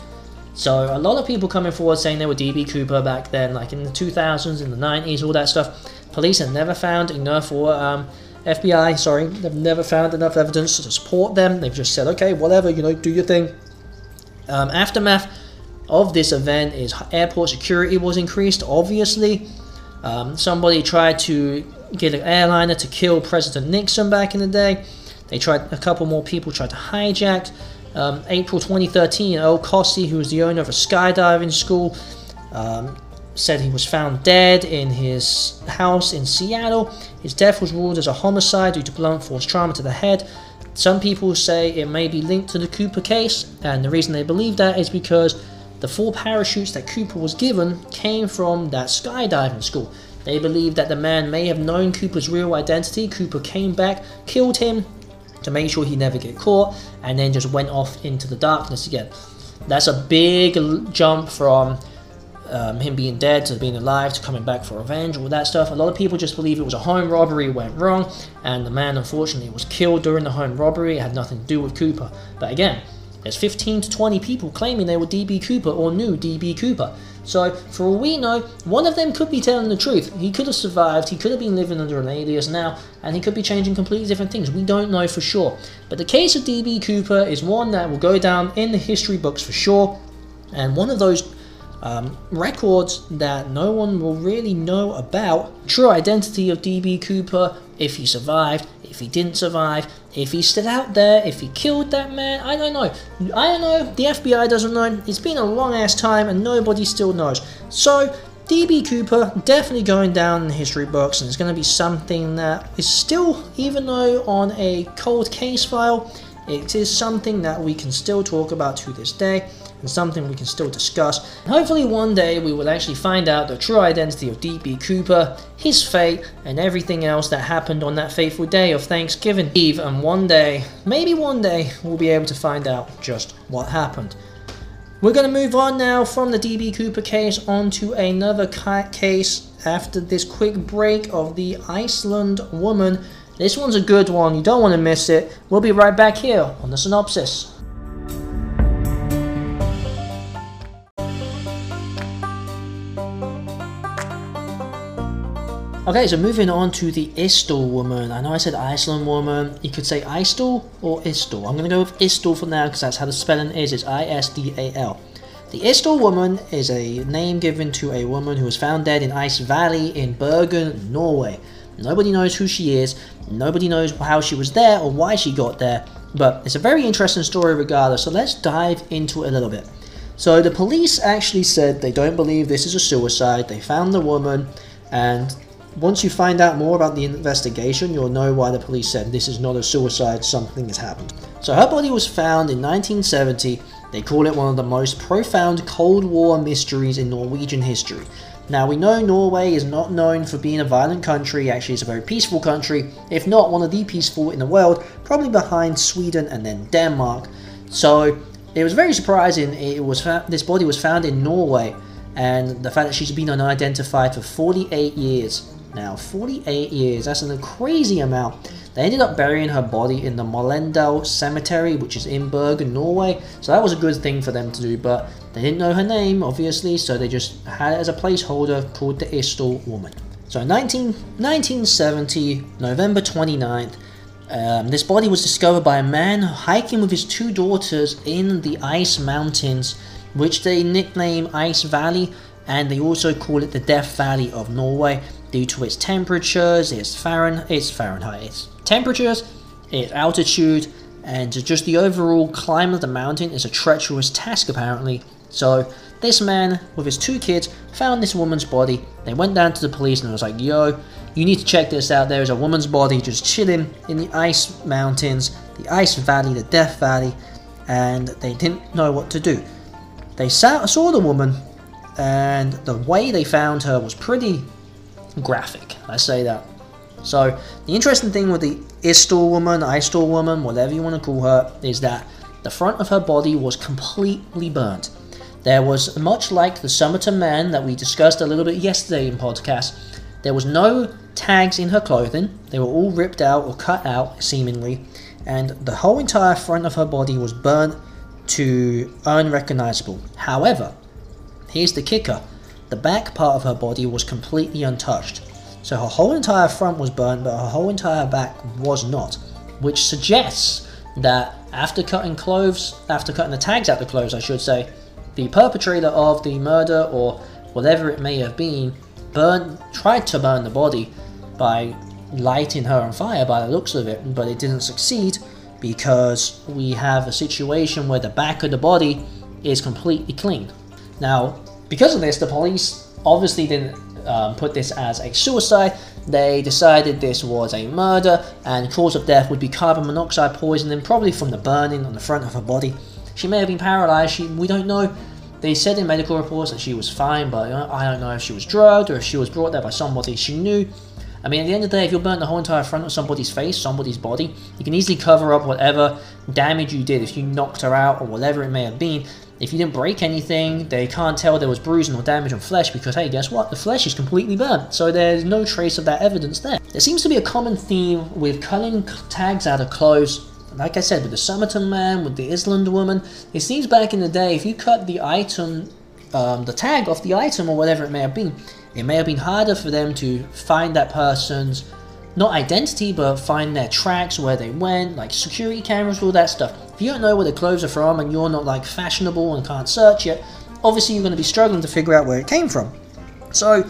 So a lot of people coming forward saying they were D B. Cooper back then, like in the two thousands, in the nineties, all that stuff. Police have never found enough or um, F B I, sorry, they've never found enough evidence to support them. They've just said, okay, whatever, you know, do your thing. Um, aftermath of this event is airport security was increased, obviously. Um, somebody tried to get an airliner to kill President Nixon back in the day. They tried, a couple more people tried to hijack. Um, April twenty thirteen, Earl Cossey, who was the owner of a skydiving school, um, said he was found dead in his house in Seattle. His death was ruled as a homicide due to blunt force trauma to the head. Some people say it may be linked to the Cooper case, and the reason they believe that is because the four parachutes that Cooper was given came from that skydiving school. They believe that the man may have known Cooper's real identity. Cooper came back, killed him to make sure he never get caught, and then just went off into the darkness again. That's a big jump from Um, him being dead to being alive to coming back for revenge, all that stuff. A lot of people just believe it was a home robbery went wrong, and the man unfortunately was killed during the home robbery. It had nothing to do with Cooper. But again, there's fifteen to twenty people claiming they were D B. Cooper or knew D B. Cooper. So for all we know, one of them could be telling the truth. He could have survived, he could have been living under an alias now, and he could be changing completely different things. We don't know for sure. But the case of D B. Cooper is one that will go down in the history books for sure, and one of those Um, records that no one will really know about. True identity of D B. Cooper, if he survived, if he didn't survive, if he's still out there, if he killed that man, I don't know. I don't know, the F B I doesn't know, it's been a long ass time and nobody still knows. So, D B. Cooper definitely going down in history books, and it's going to be something that is still, even though on a cold case file, it is something that we can still talk about to this day. And something we can still discuss. And hopefully one day we will actually find out the true identity of D B. Cooper, his fate, and everything else that happened on that fateful day of Thanksgiving Eve. And one day, maybe one day, we'll be able to find out just what happened. We're going to move on now from the D B. Cooper case onto another case after this quick break of the Isdal Woman. This one's a good one. You don't want to miss it. We'll be right back here on the synopsis. Okay, so moving on to the Isdal Woman. I know I said Iceland Woman. You could say Isdal or Isdal. I'm going to go with Isdal for now because that's how the spelling is. It's I S D A L. The Isdal Woman is a name given to a woman who was found dead in Ice Valley in Bergen, Norway. Nobody knows who she is. Nobody knows how she was there or why she got there. But it's a very interesting story regardless. So let's dive into it a little bit. So the police actually said they don't believe this is a suicide. They found the woman, and once you find out more about the investigation, you'll know why the police said this is not a suicide, something has happened. So her body was found in nineteen seventy. They call it one of the most profound Cold War mysteries in Norwegian history. Now, we know Norway is not known for being a violent country. Actually, it's a very peaceful country, if not one of the peaceful in the world, probably behind Sweden and then Denmark. So it was very surprising. It was this body was found in Norway, and the fact that she's been unidentified for forty-eight years. Now, forty-eight years, that's a crazy amount. They ended up burying her body in the Mollendal Cemetery, which is in Bergen, Norway. So that was a good thing for them to do, but they didn't know her name, obviously, so they just had it as a placeholder called the Isdal Woman. So nineteen, nineteen seventy, November twenty-ninth, um, this body was discovered by a man hiking with his two daughters in the Ice Mountains, which they nickname Ice Valley, and they also call it the Death Valley of Norway, due to its temperatures, its Fahrenheit, its Fahrenheit, its temperatures, its altitude, and just the overall climb of the mountain is a treacherous task apparently. So this man with his two kids found this woman's body. They went down to the police and was like, yo, you need to check this out. There is a woman's body just chilling in the Ice Mountains, the Ice Valley, the Death Valley, and they didn't know what to do. They saw, saw the woman, and the way they found her was pretty graphic, I say that. So the interesting thing with the Isdal Woman, Isdal Woman, whatever you want to call her, is that the front of her body was completely burnt. There was, much like the Summerton Man that we discussed a little bit yesterday in podcast, there was no tags in her clothing. They were all ripped out or cut out seemingly, and the whole entire front of her body was burnt to unrecognizable. However, here's the kicker. The back part of her body was completely untouched. So her whole entire front was burned, but her whole entire back was not, which suggests that after cutting clothes, after cutting the tags out the clothes, I should say, the perpetrator of the murder or whatever it may have been burned, tried to burn the body by lighting her on fire by the looks of it, but it didn't succeed because we have a situation where the back of the body is completely clean. Now, because of this, the police obviously didn't um, put this as a suicide. They decided this was a murder, and cause of death would be carbon monoxide poisoning, probably from the burning on the front of her body. She may have been paralyzed, she, we don't know. They said in medical reports that she was fine, but I don't know if she was drugged or if she was brought there by somebody she knew. I mean, at the end of the day, if you burn the whole entire front of somebody's face, somebody's body, you can easily cover up whatever damage you did if you knocked her out or whatever it may have been. If you didn't break anything, they can't tell there was bruising or damage on flesh because, hey, guess what? The flesh is completely burnt, so there's no trace of that evidence there. There seems to be a common theme with culling tags out of clothes. Like I said, with the Summerton Man, with the Isdal Woman, it seems back in the day, if you cut the item, um, the tag off the item or whatever it may have been, it may have been harder for them to find that person's, not identity, but find their tracks, where they went, like security cameras, all that stuff. If you don't know where the clothes are from and you're not like fashionable and can't search it, obviously you're going to be struggling to figure out where it came from. So,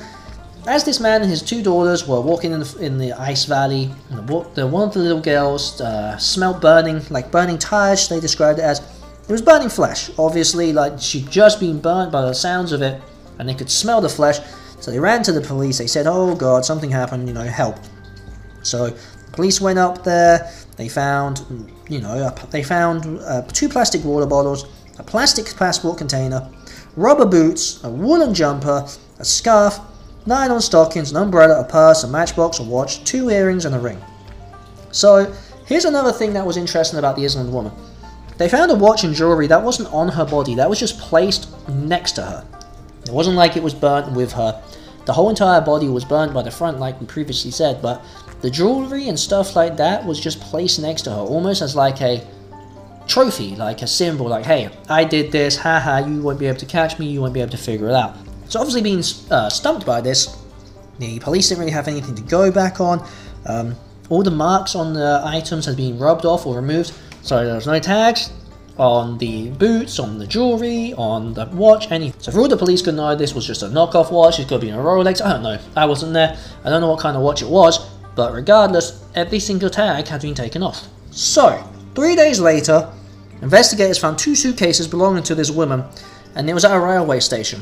as this man and his two daughters were walking in the, in the Ice Valley, and the, the, one of the little girls uh, smelled burning, like burning tires, they described it as. It was burning flesh, obviously, like she'd just been burnt by the sounds of it, and they could smell the flesh. So they ran to the police, they said, oh God, something happened, you know, help. So the police went up there, they found, you know, they found uh, two plastic water bottles, a plastic passport container, rubber boots, a woolen jumper, a scarf, nylon stockings, an umbrella, a purse, a matchbox, a watch, two earrings and a ring. So here's another thing that was interesting about the Isdal Woman. They found a watch and jewelry that wasn't on her body, that was just placed next to her. It wasn't like it was burnt with her. The whole entire body was burnt by the front like we previously said, but the jewelry and stuff like that was just placed next to her, almost as like a trophy, like a symbol, like, hey, I did this, haha, you won't be able to catch me, you won't be able to figure it out. So obviously being uh, stumped by this, the police didn't really have anything to go back on. Um, all the marks on the items had been rubbed off or removed, so there was no tags on the boots, on the jewelry, on the watch, anything. So for all the police could know, this was just a knockoff watch, it could have been a Rolex, I don't know, I wasn't there, I don't know what kind of watch it was, but regardless, every single tag had been taken off. So, three days later, investigators found two suitcases belonging to this woman, and it was at a railway station.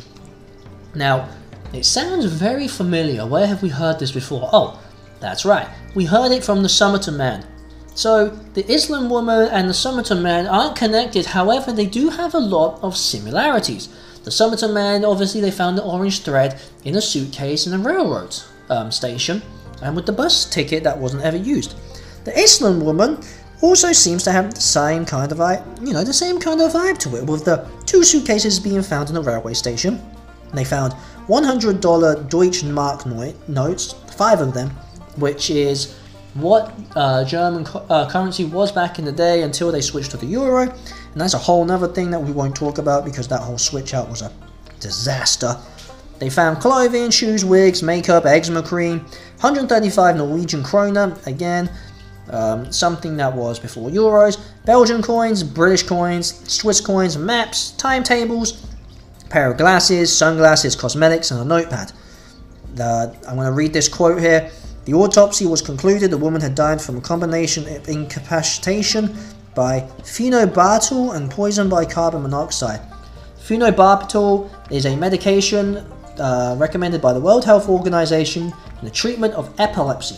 Now, it sounds very familiar. Where have we heard this before? Oh, that's right. We heard it from the Summerton Man. So, the Isdal Woman and the Summerton Man aren't connected. However, they do have a lot of similarities. The Summerton Man, obviously, they found the orange thread in a suitcase in a railroad um, station and with the bus ticket that wasn't ever used. The Isdal Woman also seems to have the same kind of vibe, you know, the same kind of vibe to it, with the two suitcases being found in a railway station. They found one hundred dollar Deutsche Mark no- notes, five of them, which is what uh, German co- uh, currency was back in the day until they switched to the euro. And that's a whole nother thing that we won't talk about because that whole switch out was a disaster. They found clothing, shoes, wigs, makeup, eczema cream, one hundred thirty-five Norwegian kroner, again, um, something that was before euros, Belgian coins, British coins, Swiss coins, maps, timetables, pair of glasses, sunglasses, cosmetics, and a notepad. The, I'm going to read this quote here. The autopsy was concluded. The woman had died from a combination of incapacitation by phenobarbital and poison by carbon monoxide. Phenobarbital is a medication uh, recommended by the World Health Organization in the treatment of epilepsy.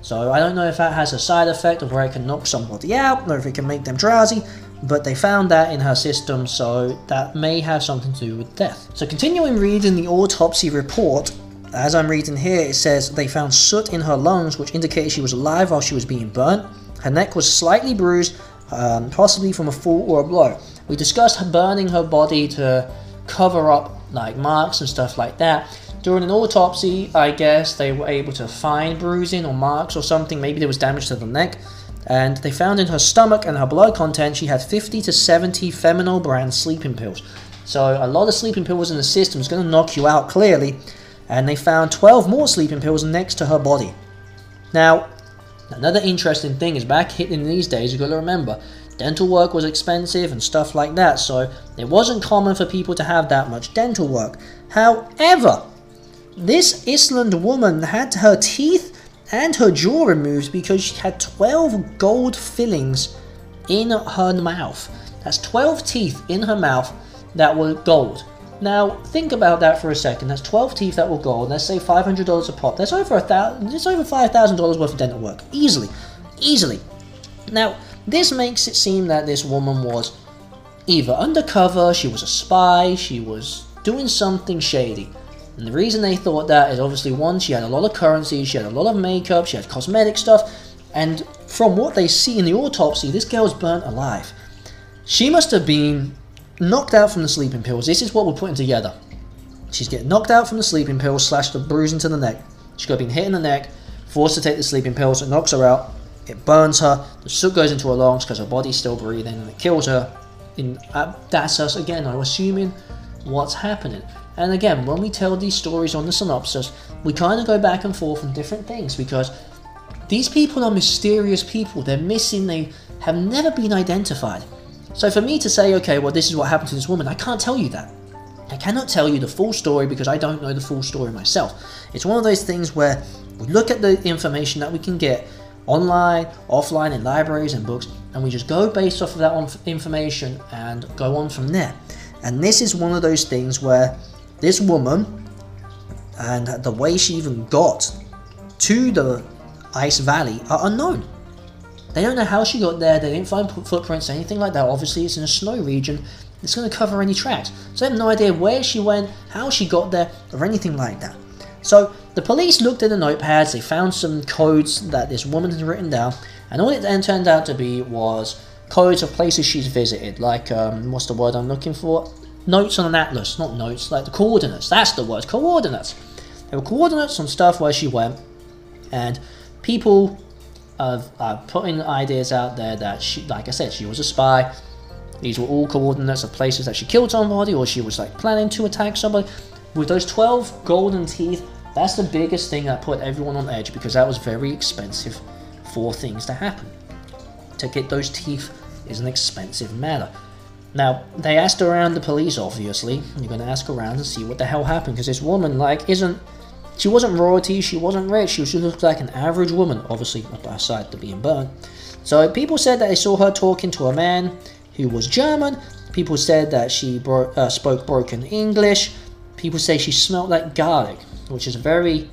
So I don't know if that has a side effect of where it can knock somebody out or if it can make them drowsy. But they found that in her system, so that may have something to do with death. So continuing reading the autopsy report, as I'm reading here, it says they found soot in her lungs, which indicated she was alive while she was being burnt. Her neck was slightly bruised, um, possibly from a fall or a blow. We discussed her burning her body to cover up like marks and stuff like that. During an autopsy, I guess they were able to find bruising or marks or something. Maybe there was damage to the neck. And they found in her stomach and her blood content she had fifty to seventy Feminol brand sleeping pills. So a lot of sleeping pills in the system is going to knock you out clearly. and they found twelve more sleeping pills next to her body. Now, another interesting thing is back in these days, you've got to remember, dental work was expensive and stuff like that, so it wasn't common for people to have that much dental work. However, this Isdal woman had her teeth and her jaw removed because she had twelve gold fillings in her mouth. That's twelve teeth in her mouth that were gold. Now, think about that for a second. That's twelve teeth that were gold. Let's say five hundred dollars a pop. That's over a thousand. That's over five thousand dollars worth of dental work. Easily. Easily. Now, this makes it seem that this woman was either undercover, she was a spy, she was doing something shady. And the reason they thought that is obviously, one, she had a lot of currency, she had a lot of makeup, she had cosmetic stuff. And from what they see in the autopsy, this girl's burnt alive. She must have been knocked out from the sleeping pills. This is what we're putting together. She's getting knocked out from the sleeping pills, slashed the bruising to the neck. She's got been hit in the neck, forced to take the sleeping pills, it knocks her out, it burns her, the soot goes into her lungs because her body's still breathing, and it kills her. In, uh, that's us again, I'm assuming what's happening. And again, when we tell these stories on the synopsis, we kind of go back and forth on different things because these people are mysterious people. They're missing, they have never been identified. So for me to say, okay, well, this is what happened to this woman, I can't tell you that. I cannot tell you the full story because I don't know the full story myself. It's one of those things where we look at the information that we can get online, offline, in libraries and books, and we just go based off of that information and go on from there. And this is one of those things where this woman, and the way she even got to the Ice Valley, are unknown. They don't know how she got there, they didn't find footprints or anything like that. Obviously it's in a snow region, it's going to cover any tracks. So they have no idea where she went, how she got there, or anything like that. So the police looked in the notepads, they found some codes that this woman had written down, and all it then turned out to be was codes of places she's visited, like, um, what's the word I'm looking for? Notes on an atlas, not notes, like the coordinates, that's the word, coordinates. There were coordinates on stuff where she went, and people Of uh, putting ideas out there that she, like I said, she was a spy. These were all coordinates of places that she killed somebody, or she was like planning to attack somebody. With those twelve golden teeth, that's the biggest thing that put everyone on edge because that was very expensive for things to happen. To get those teeth is an expensive matter. Now they asked around the police. Obviously, you're going to ask around and see what the hell happened because this woman, like, isn't. She wasn't royalty, she wasn't rich, she just looked like an average woman, obviously aside from being burnt. So people said that they saw her talking to a man who was German, people said that she bro- uh, spoke broken English, people say she smelled like garlic, which is a very,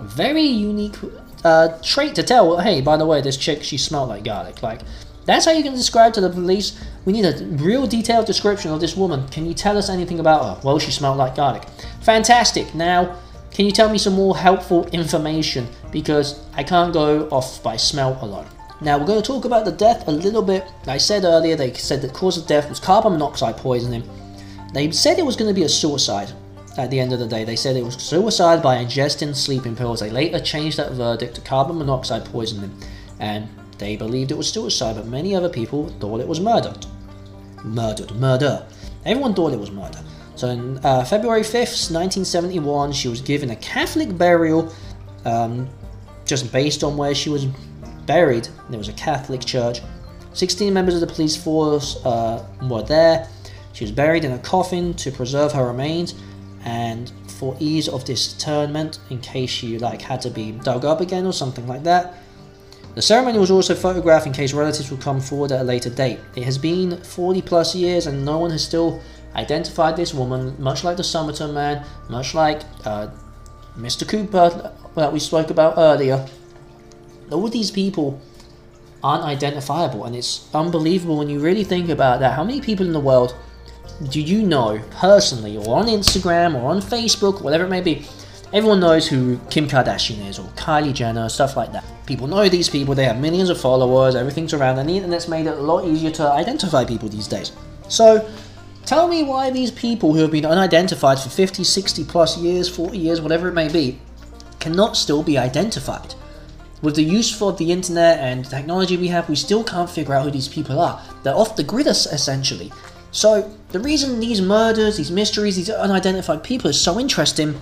very unique uh, trait to tell, well, hey, by the way, this chick, she smelled like garlic. Like, that's how you can describe to the police, we need a real detailed description of this woman, can you tell us anything about her? Well, she smelled like garlic. Fantastic, now, can you tell me some more helpful information because I can't go off by smell alone. Now we're going to talk about the death a little bit. I said earlier they said the cause of death was carbon monoxide poisoning. They said it was going to be a suicide at the end of the day. They said it was suicide by ingesting sleeping pills. They later changed that verdict to carbon monoxide poisoning and they believed it was suicide but many other people thought it was murdered. Murdered. Murder. Everyone thought it was murder. So on uh, February fifth, nineteen seventy-one, she was given a Catholic burial, um, just based on where she was buried. There was a Catholic church. sixteen members of the police force uh, were there. She was buried in a coffin to preserve her remains and for ease of disinterment in case she like had to be dug up again or something like that. The ceremony was also photographed in case relatives would come forward at a later date. It has been forty plus years and no one has still identified this woman, much like the Summerton Man, much like uh, Mister Cooper that we spoke about earlier. All these people aren't identifiable and it's unbelievable when you really think about that. How many people in the world do you know personally or on Instagram or on Facebook, whatever it may be? Everyone knows who Kim Kardashian is or Kylie Jenner, stuff like that. People know these people, they have millions of followers, everything's around and the internet's made it a lot easier to identify people these days. So tell me why these people who have been unidentified for fifty, sixty plus years, forty years, whatever it may be, cannot still be identified. With the use of the internet and the technology we have, we still can't figure out who these people are. They're off the grid, essentially. So the reason these murders, these mysteries, these unidentified people is so interesting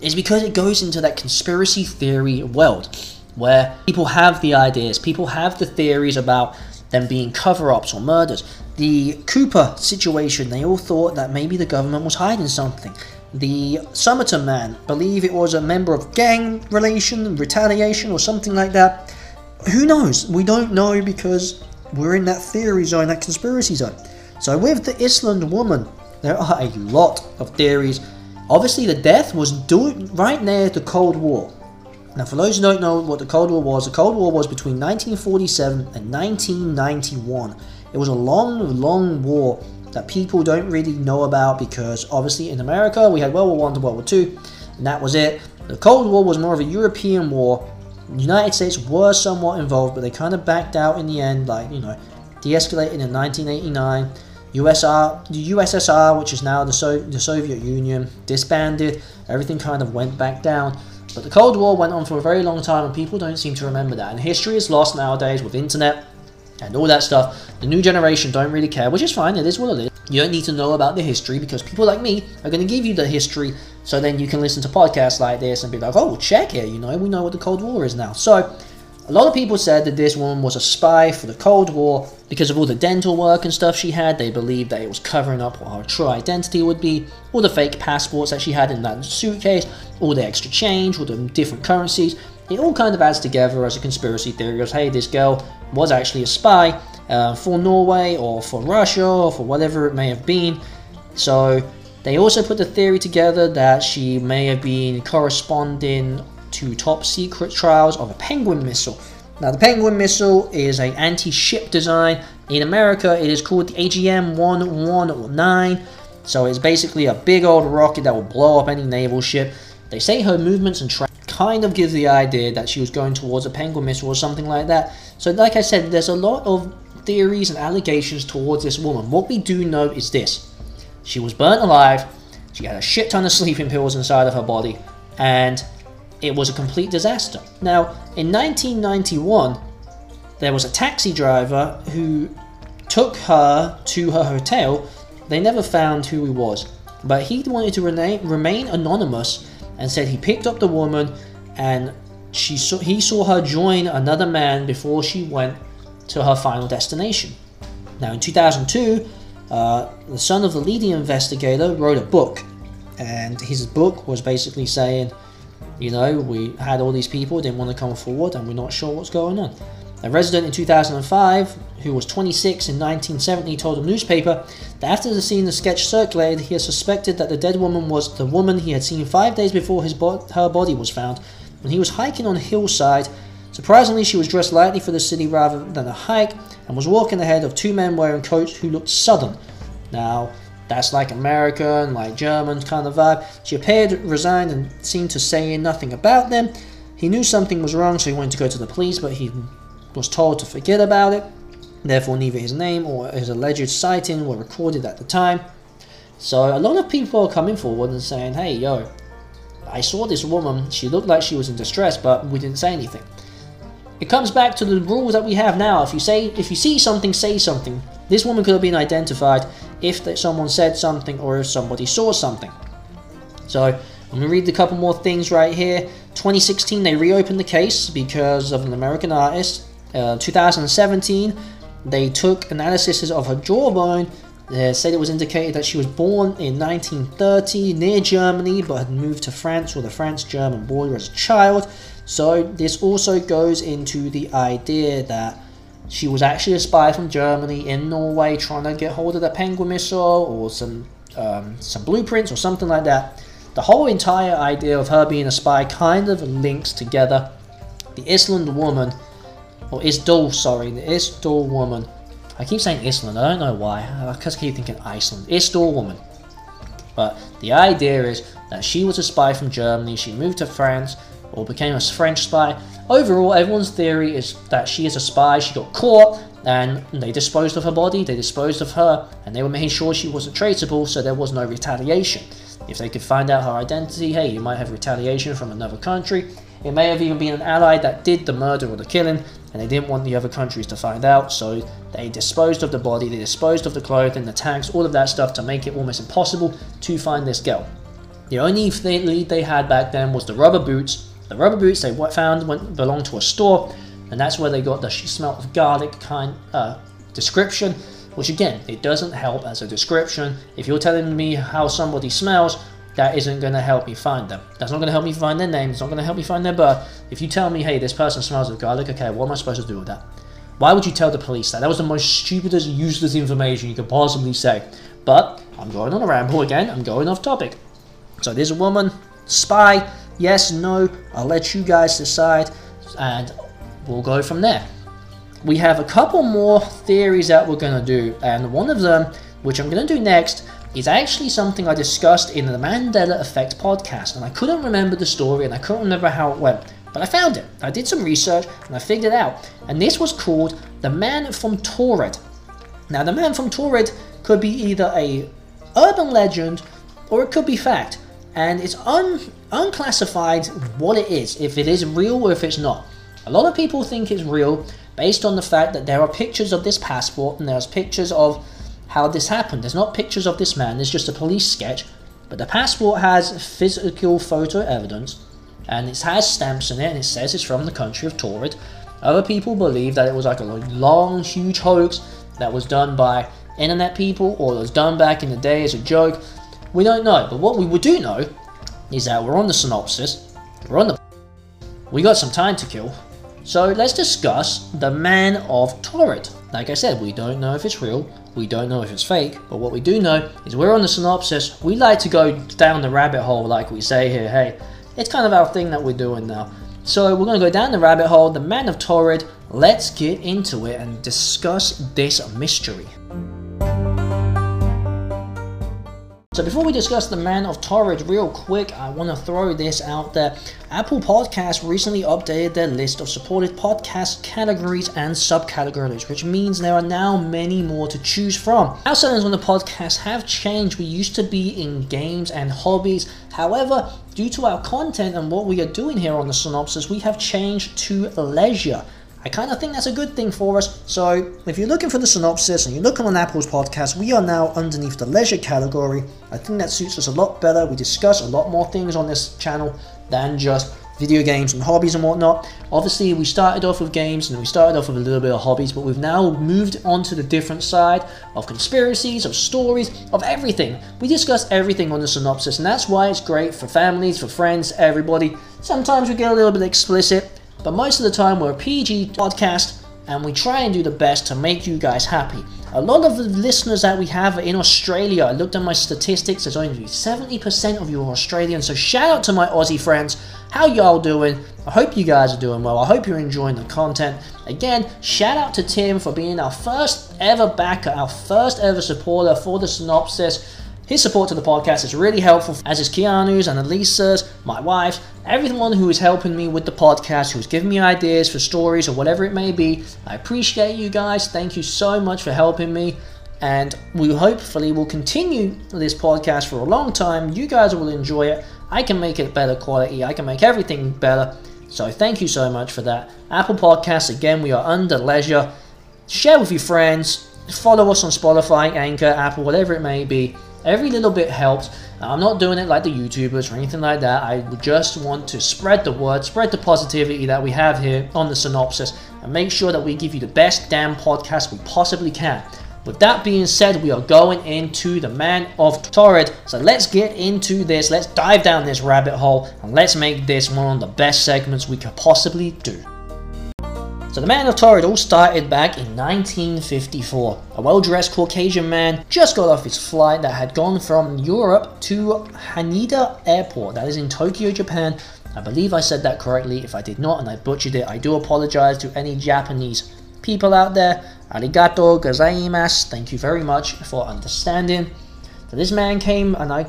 is because it goes into that conspiracy theory world where people have the ideas, people have the theories about them being cover-ups or murders. The Cooper situation, they all thought that maybe the government was hiding something. The Summerton Man believe it was a member of gang relation, retaliation or something like that. Who knows? We don't know because we're in that theory zone, that conspiracy zone. So with the Isdal Woman, there are a lot of theories. Obviously the death was do- right near the Cold War. Now, for those who don't know what the Cold War was, the Cold War was between nineteen forty-seven and nineteen ninety-one. It was a long, long war that people don't really know about because, obviously, in America, we had World War One to World War Two, and that was it. The Cold War was more of a European war. The United States were somewhat involved, but they kind of backed out in the end, like, you know, de-escalated in nineteen eighty-nine. U S R, the U S S R, which is now the, so- the Soviet Union, disbanded. Everything kind of went back down. But the Cold War went on for a very long time and people don't seem to remember that. And history is lost nowadays with internet and all that stuff. The new generation don't really care, which is fine. It is what it is. You don't need to know about the history because people like me are going to give you the history. So then you can listen to podcasts like this and be like, oh, check it. You know, we know what the Cold War is now. So a lot of people said that this woman was a spy for the Cold War because of all the dental work and stuff she had. They believed that it was covering up what her true identity would be, all the fake passports that she had in that suitcase, all the extra change, all the different currencies. It all kind of adds together as a conspiracy theory of, hey, this girl was actually a spy uh, for Norway or for Russia or for whatever it may have been. So they also put the theory together that she may have been corresponding to top secret trials of a penguin missile. Now, the penguin missile is an anti-ship design. In America, it is called the A G M one one nine. So it's basically a big old rocket that will blow up any naval ship. They say her movements and track kind of give the idea that she was going towards a penguin missile or something like that. So like I said, there's a lot of theories and allegations towards this woman. What we do know is this. She was burnt alive. She had a shit ton of sleeping pills inside of her body. And it was a complete disaster. Now, in nineteen ninety-one, there was a taxi driver who took her to her hotel. They never found who he was, but he wanted to remain anonymous and said he picked up the woman and she saw, he saw her join another man before she went to her final destination. Now, in two thousand two, uh, the son of the leading investigator wrote a book, and his book was basically saying, you know, we had all these people didn't want to come forward and we're not sure what's going on. A resident in two thousand five, who was twenty-six in nineteen seventy, told a newspaper that after the scene the sketch circulated, he had suspected that the dead woman was the woman he had seen five days before his bo- her body was found, when he was hiking on a hillside. Surprisingly, she was dressed lightly for the city rather than a hike and was walking ahead of two men wearing coats who looked southern. Now, that's like American, like German kind of vibe. She appeared resigned and seemed to say nothing about them. He knew something was wrong, so he wanted to go to the police, but he was told to forget about it. Therefore, neither his name or his alleged sighting were recorded at the time. So a lot of people are coming forward and saying, hey, yo, I saw this woman. She looked like she was in distress, but we didn't say anything. It comes back to the rules that we have now. If you say, if you see something, say something. This woman could have been identified if someone said something or if somebody saw something. So I'm going to read a couple more things right here. twenty sixteen, they reopened the case because of an American artist. Uh, two thousand seventeen, they took analysis of her jawbone. They said it was indicated that she was born in nineteen thirty near Germany, but had moved to France or the France-German border as a child. So this also goes into the idea that she was actually a spy from Germany in Norway trying to get hold of the penguin missile or some um, some blueprints or something like that. The whole entire idea of her being a spy kind of links together. The Isdal Woman, or Isdal, sorry, the Isdal Woman. I keep saying Isdal, I don't know why. I just keep thinking Iceland. Isdal Woman. But the idea is that she was a spy from Germany, she moved to France, or became a French spy. Overall, everyone's theory is that she is a spy, she got caught, and they disposed of her body, they disposed of her, and they were making sure she wasn't traceable, so there was no retaliation. If they could find out her identity, hey, you might have retaliation from another country. It may have even been an ally that did the murder or the killing, and they didn't want the other countries to find out, so they disposed of the body, they disposed of the clothing, the tags, all of that stuff to make it almost impossible to find this girl. The only thing lead they had back then was the rubber boots. The rubber boots they found went, belonged to a store, and that's where they got the smell of garlic kind uh, description, which again, it doesn't help as a description. If you're telling me how somebody smells, that isn't going to help me find them. That's not going to help me find their name. It's not going to help me find their birth. If you tell me, hey, this person smells of garlic, okay, what am I supposed to do with that? Why would you tell the police that? That was the most stupidest, useless information you could possibly say. But I'm going on a ramble again. I'm going off topic. So there's a woman, spy, yes, no, I'll let you guys decide, and we'll go from there. We have a couple more theories that we're going to do, and one of them, which I'm going to do next, is actually something I discussed in the Mandela Effect podcast, and I couldn't remember the story, and I couldn't remember how it went, but I found it. I did some research, and I figured it out, and this was called The Man from Torrid. Now, The Man from Torrid could be either a urban legend, or it could be fact, and it's un unclassified what it is, if it is real or if it's not. A lot of people think it's real based on the fact that there are pictures of this passport and there's pictures of how this happened. There's not pictures of this man, there's just a police sketch, but the passport has physical photo evidence and it has stamps in it and it says it's from the country of Torrid. Other people believe that it was like a long, huge hoax that was done by internet people or was done back in the day as a joke. We don't know, but what we do know is that we're on the synopsis, we're on the... we got some time to kill, so let's discuss the Man of Torrid. Like I said, we don't know if it's real, we don't know if it's fake, but what we do know is we're on the synopsis. We like to go down the rabbit hole, like we say here, hey, it's kind of our thing that we're doing now. So we're going to go down the rabbit hole, the Man of Torrid, let's get into it and discuss this mystery. So before we discuss the Man of Torrid real quick, I want to throw this out there. Apple Podcasts recently updated their list of supported podcast categories and subcategories, which means there are now many more to choose from. Our settings on the podcast have changed. We used to be in games and hobbies. However, due to our content and what we are doing here on the synopsis, we have changed to leisure. I kind of think that's a good thing for us. So if you're looking for the synopsis and you're looking on Apple's podcast, we are now underneath the leisure category. I think that suits us a lot better. We discuss a lot more things on this channel than just video games and hobbies and whatnot. Obviously, we started off with games and we started off with a little bit of hobbies, but we've now moved on to the different side of conspiracies, of stories, of everything. We discuss everything on the synopsis, and that's why it's great for families, for friends, everybody. Sometimes we get a little bit explicit, but most of the time we're a P G podcast and we try and do the best to make you guys happy. A lot of the listeners that we have are in Australia. I looked at my statistics, there's only seventy percent of you are Australian, so shout out to my Aussie friends. How y'all doing? I hope you guys are doing well. I hope you're enjoying the content. Again, shout out to Tim for being our first ever backer, our first ever supporter for the synopsis. His support to the podcast is really helpful, as is Keanu's and Elisa's, my wife's, everyone who is helping me with the podcast, who's giving me ideas for stories or whatever it may be. I appreciate you guys. Thank you so much for helping me. And we hopefully will continue this podcast for a long time. You guys will enjoy it. I can make it better quality. I can make everything better. So thank you so much for that. Apple Podcasts, again, we are under leisure. Share with your friends. Follow us on Spotify, Anchor, Apple, whatever it may be. Every little bit helps. I'm not doing it like the YouTubers or anything like that. I just want to spread the word, spread the positivity that we have here on the synopsis, and make sure that we give you the best damn podcast we possibly can. With that being said, we are going into the Man of Torrid. So let's get into this. Let's dive down this rabbit hole, and let's make this one of the best segments we could possibly do. So the Man of Torrid all started back in nineteen fifty-four. A well-dressed Caucasian man just got off his flight that had gone from Europe to Haneda Airport, that is in Tokyo, Japan. I believe I said that correctly. If I did not and I butchered it, I do apologize to any Japanese people out there. Arigato gozaimasu. Thank you very much for understanding. So this man came, and I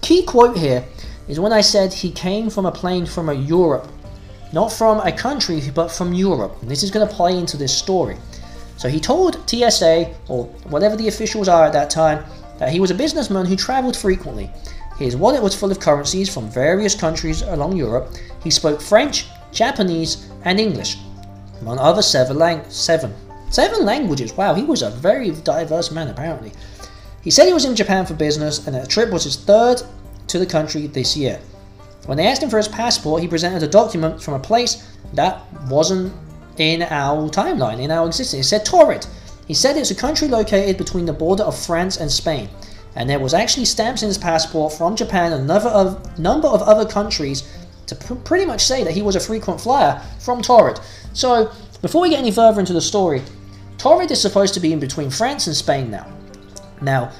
key quote here is when I said he came from a plane from a Europe. Not from a country, but from Europe. And this is going to play into this story. So he told T S A, or whatever the officials are at that time, that he was a businessman who traveled frequently. His wallet was full of currencies from various countries along Europe. He spoke French, Japanese, and English, among other seven, lang seven. seven languages. Wow, he was a very diverse man, apparently. He said he was in Japan for business, and that trip was his third to the country this year. When they asked him for his passport, he presented a document from a place that wasn't in our timeline, in our existence. It said Torrid. He said it's a country located between the border of France and Spain, and there was actually stamps in his passport from Japan and another number of other countries to pr- pretty much say that he was a frequent flyer from Torrid. So, before we get any further into the story, Torrid is supposed to be in between France and Spain now. Now,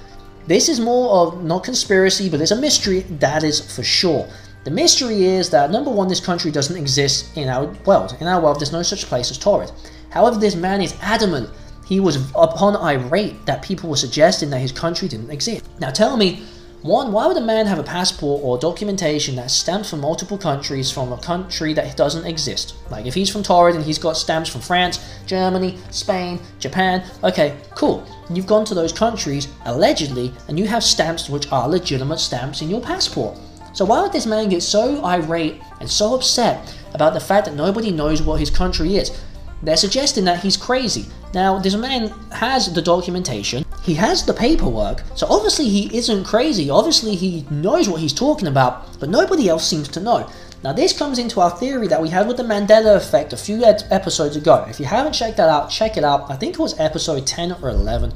this is more of, not conspiracy, but it's a mystery, that is for sure. The mystery is that, number one, this country doesn't exist in our world. In our world, there's no such place as Torrid. However, this man is adamant. He was upon irate that people were suggesting that his country didn't exist. Now tell me, one, why would a man have a passport or documentation that's stamped for multiple countries from a country that doesn't exist? Like if he's from Torrid and he's got stamps from France, Germany, Spain, Japan, okay, cool. You've gone to those countries, allegedly, and you have stamps which are legitimate stamps in your passport. So why would this man get so irate and so upset about the fact that nobody knows what his country is? They're suggesting that he's crazy. Now, this man has the documentation, he has the paperwork, so obviously he isn't crazy, obviously he knows what he's talking about, but nobody else seems to know. Now this comes into our theory that we had with the Mandela effect a few ed- episodes ago. If you haven't checked that out, check it out. I think it was episode ten or eleven.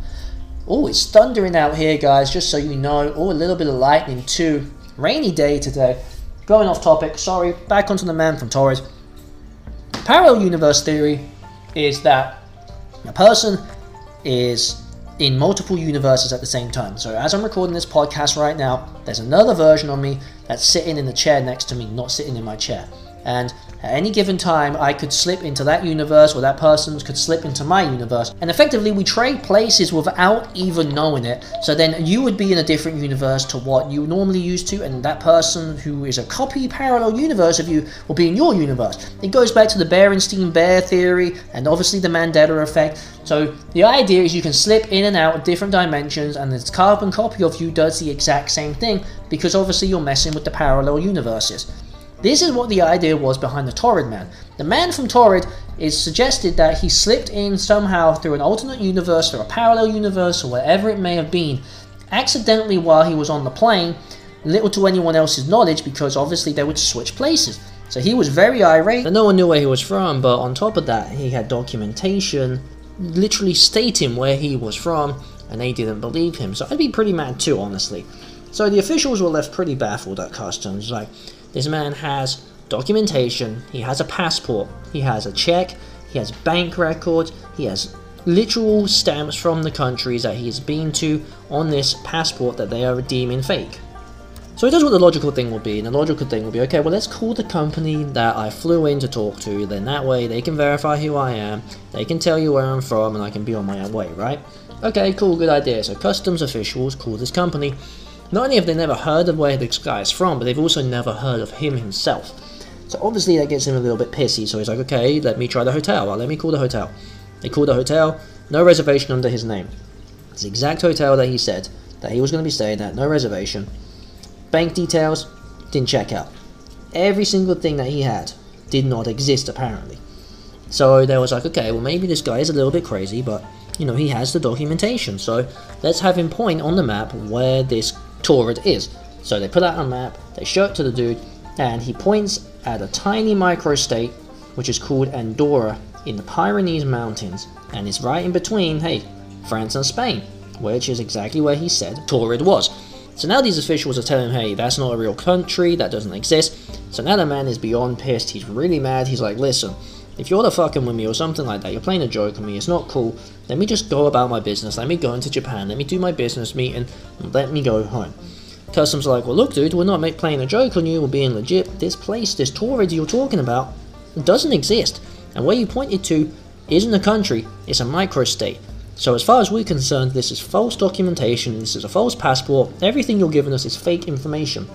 Oh, it's thundering out here, guys, just so you know. Oh, a little bit of lightning too. Rainy day today. Going off topic, sorry, back onto the man from Torrid. Parallel universe theory is that a person is in multiple universes at the same time. So as I'm recording this podcast right now, there's another version of me that's sitting in the chair next to me, not sitting in my chair. And at any given time, I could slip into that universe, or that person could slip into my universe. And effectively, we trade places without even knowing it. So then you would be in a different universe to what you normally used to, and that person who is a copy parallel universe of you will be in your universe. It goes back to the Berenstain Bear theory, and obviously the Mandela effect. So the idea is you can slip in and out of different dimensions, and this carbon copy of you does the exact same thing, because obviously you're messing with the parallel universes. This is what the idea was behind the Torrid man. The man from Torrid is suggested that he slipped in somehow through an alternate universe or a parallel universe or whatever it may have been, accidentally while he was on the plane, little to anyone else's knowledge, because obviously they would switch places. So he was very irate, and no one knew where he was from, but on top of that, he had documentation literally stating where he was from, and they didn't believe him. So I'd be pretty mad too, honestly. So the officials were left pretty baffled at customs, like, this man has documentation, he has a passport, he has a check, he has bank records, he has literal stamps from the countries that he has been to on this passport that they are deeming fake. So it does what the logical thing would be, and the logical thing would be, okay, well let's call the company that I flew in to talk to, then that way they can verify who I am, they can tell you where I'm from, and I can be on my own way, right? Okay, cool, good idea. So customs officials call this company. Not only have they never heard of where this guy is from, but they've also never heard of him himself. So obviously that gets him a little bit pissy, so he's like, okay, let me try the hotel. Well, let me call the hotel. They called the hotel, no reservation under his name. It's the exact hotel that he said that he was going to be staying at, no reservation. Bank details, didn't check out. Every single thing that he had did not exist, apparently. So they was like, okay, well maybe this guy is a little bit crazy, but, you know, he has the documentation. So let's have him point on the map where this Torrid is. So they put out a map, they show it to the dude, and he points at a tiny microstate which is called Andorra in the Pyrenees Mountains, and it's right in between, hey, France and Spain, which is exactly where he said Torrid was. So now these officials are telling him, hey, that's not a real country, that doesn't exist. So now the man is beyond pissed, he's really mad, he's like, listen, if you're the fucking with me or something like that, you're playing a joke on me, it's not cool, let me just go about my business, let me go into Japan, let me do my business meeting, and let me go home. Customs are like, well look dude, we're not make, playing a joke on you, we're being legit, this place, this Torrid you're talking about, doesn't exist, and where you pointed to isn't a country, it's a microstate. So as far as we're concerned, this is false documentation, this is a false passport, everything you're giving us is fake information.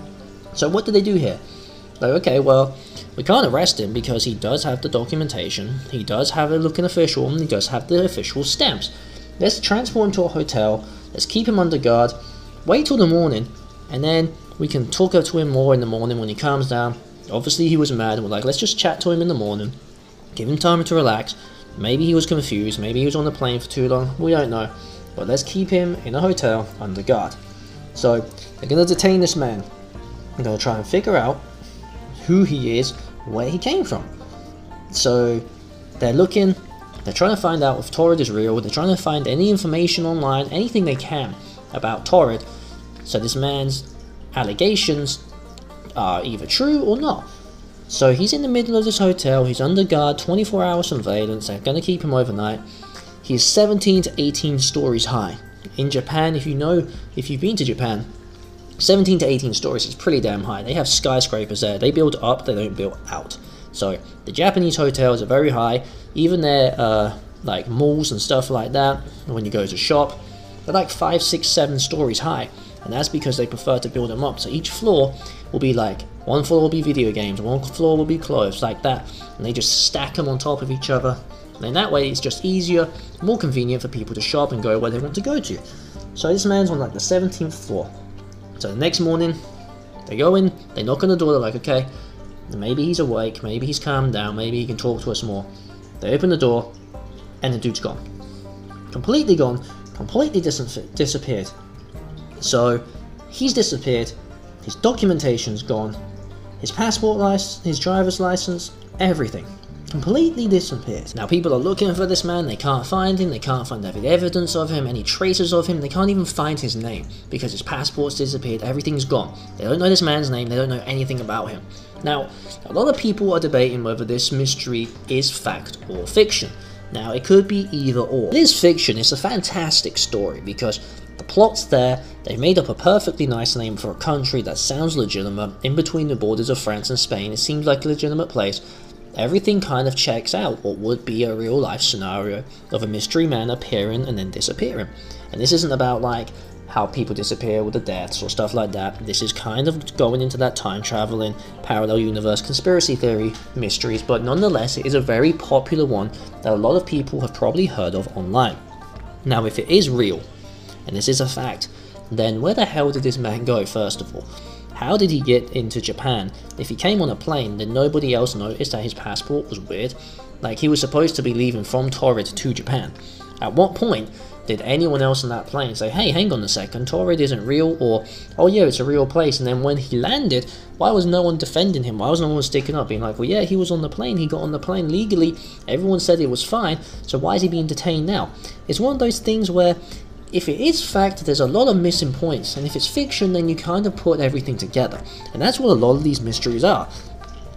So what do they do here? Like, okay, well, we can't arrest him because he does have the documentation, he does have a looking official, and he does have the official stamps. Let's transfer him to a hotel, let's keep him under guard, wait till the morning, and then we can talk to him more in the morning when he calms down. Obviously he was mad, we're like, let's just chat to him in the morning, give him time to relax, maybe he was confused, maybe he was on the plane for too long, we don't know, but let's keep him in a hotel under guard. So, they're going to detain this man. I'm going to try and figure out who he is, where he came from. So they're looking, they're trying to find out if Torrid is real, they're trying to find any information online, anything they can about Torrid, so this man's allegations are either true or not. So he's in the middle of this hotel, he's under guard, twenty-four hour surveillance, they're going to keep him overnight. He's seventeen to eighteen stories high. In Japan, if you know, if you've been to Japan, seventeen to eighteen stories is pretty damn high. They have skyscrapers there. They build up, they don't build out. So the Japanese hotels are very high. Even their uh, like malls and stuff like that, when you go to shop, they're like five, six, seven stories high. And that's because they prefer to build them up. So each floor will be like, one floor will be video games, one floor will be clothes, like that. And they just stack them on top of each other. And that way it's just easier, more convenient for people to shop and go where they want to go to. So this man's on like the seventeenth floor. So the next morning, they go in, they knock on the door, they're like, okay, maybe he's awake, maybe he's calmed down, maybe he can talk to us more. They open the door, and the dude's gone. Completely gone, completely dis- disappeared. So, he's disappeared, his documentation's gone, his passport license, his driver's license, everything. Completely disappeared. Now people are looking for this man, they can't find him, they can't find any evidence of him, any traces of him, they can't even find his name, because his passport's disappeared, everything's gone. They don't know this man's name, they don't know anything about him. Now, a lot of people are debating whether this mystery is fact or fiction. Now it could be either or. It is fiction, it's a fantastic story, because the plot's there, they've made up a perfectly nice name for a country that sounds legitimate, in between the borders of France and Spain, it seems like a legitimate place. Everything kind of checks out what would be a real life scenario of a mystery man appearing and then disappearing. And this isn't about like how people disappear with the deaths or stuff like that. This is kind of going into that time traveling, parallel universe, conspiracy theory mysteries, but nonetheless it is a very popular one that a lot of people have probably heard of online. Now if it is real, and this is a fact, then where the hell did this man go first of all? How did he get into Japan? If he came on a plane, then nobody else noticed that his passport was weird. Like, he was supposed to be leaving from Torrid to Japan. At what point did anyone else on that plane say, hey, hang on a second, Torrid isn't real, or, oh yeah, it's a real place, and then when he landed, why was no one defending him? Why was no one sticking up, being like, well yeah, he was on the plane, he got on the plane legally, everyone said it was fine, so why is he being detained now? It's one of those things where, if it is fact, there's a lot of missing points, and if it's fiction, then you kind of put everything together. And that's what a lot of these mysteries are.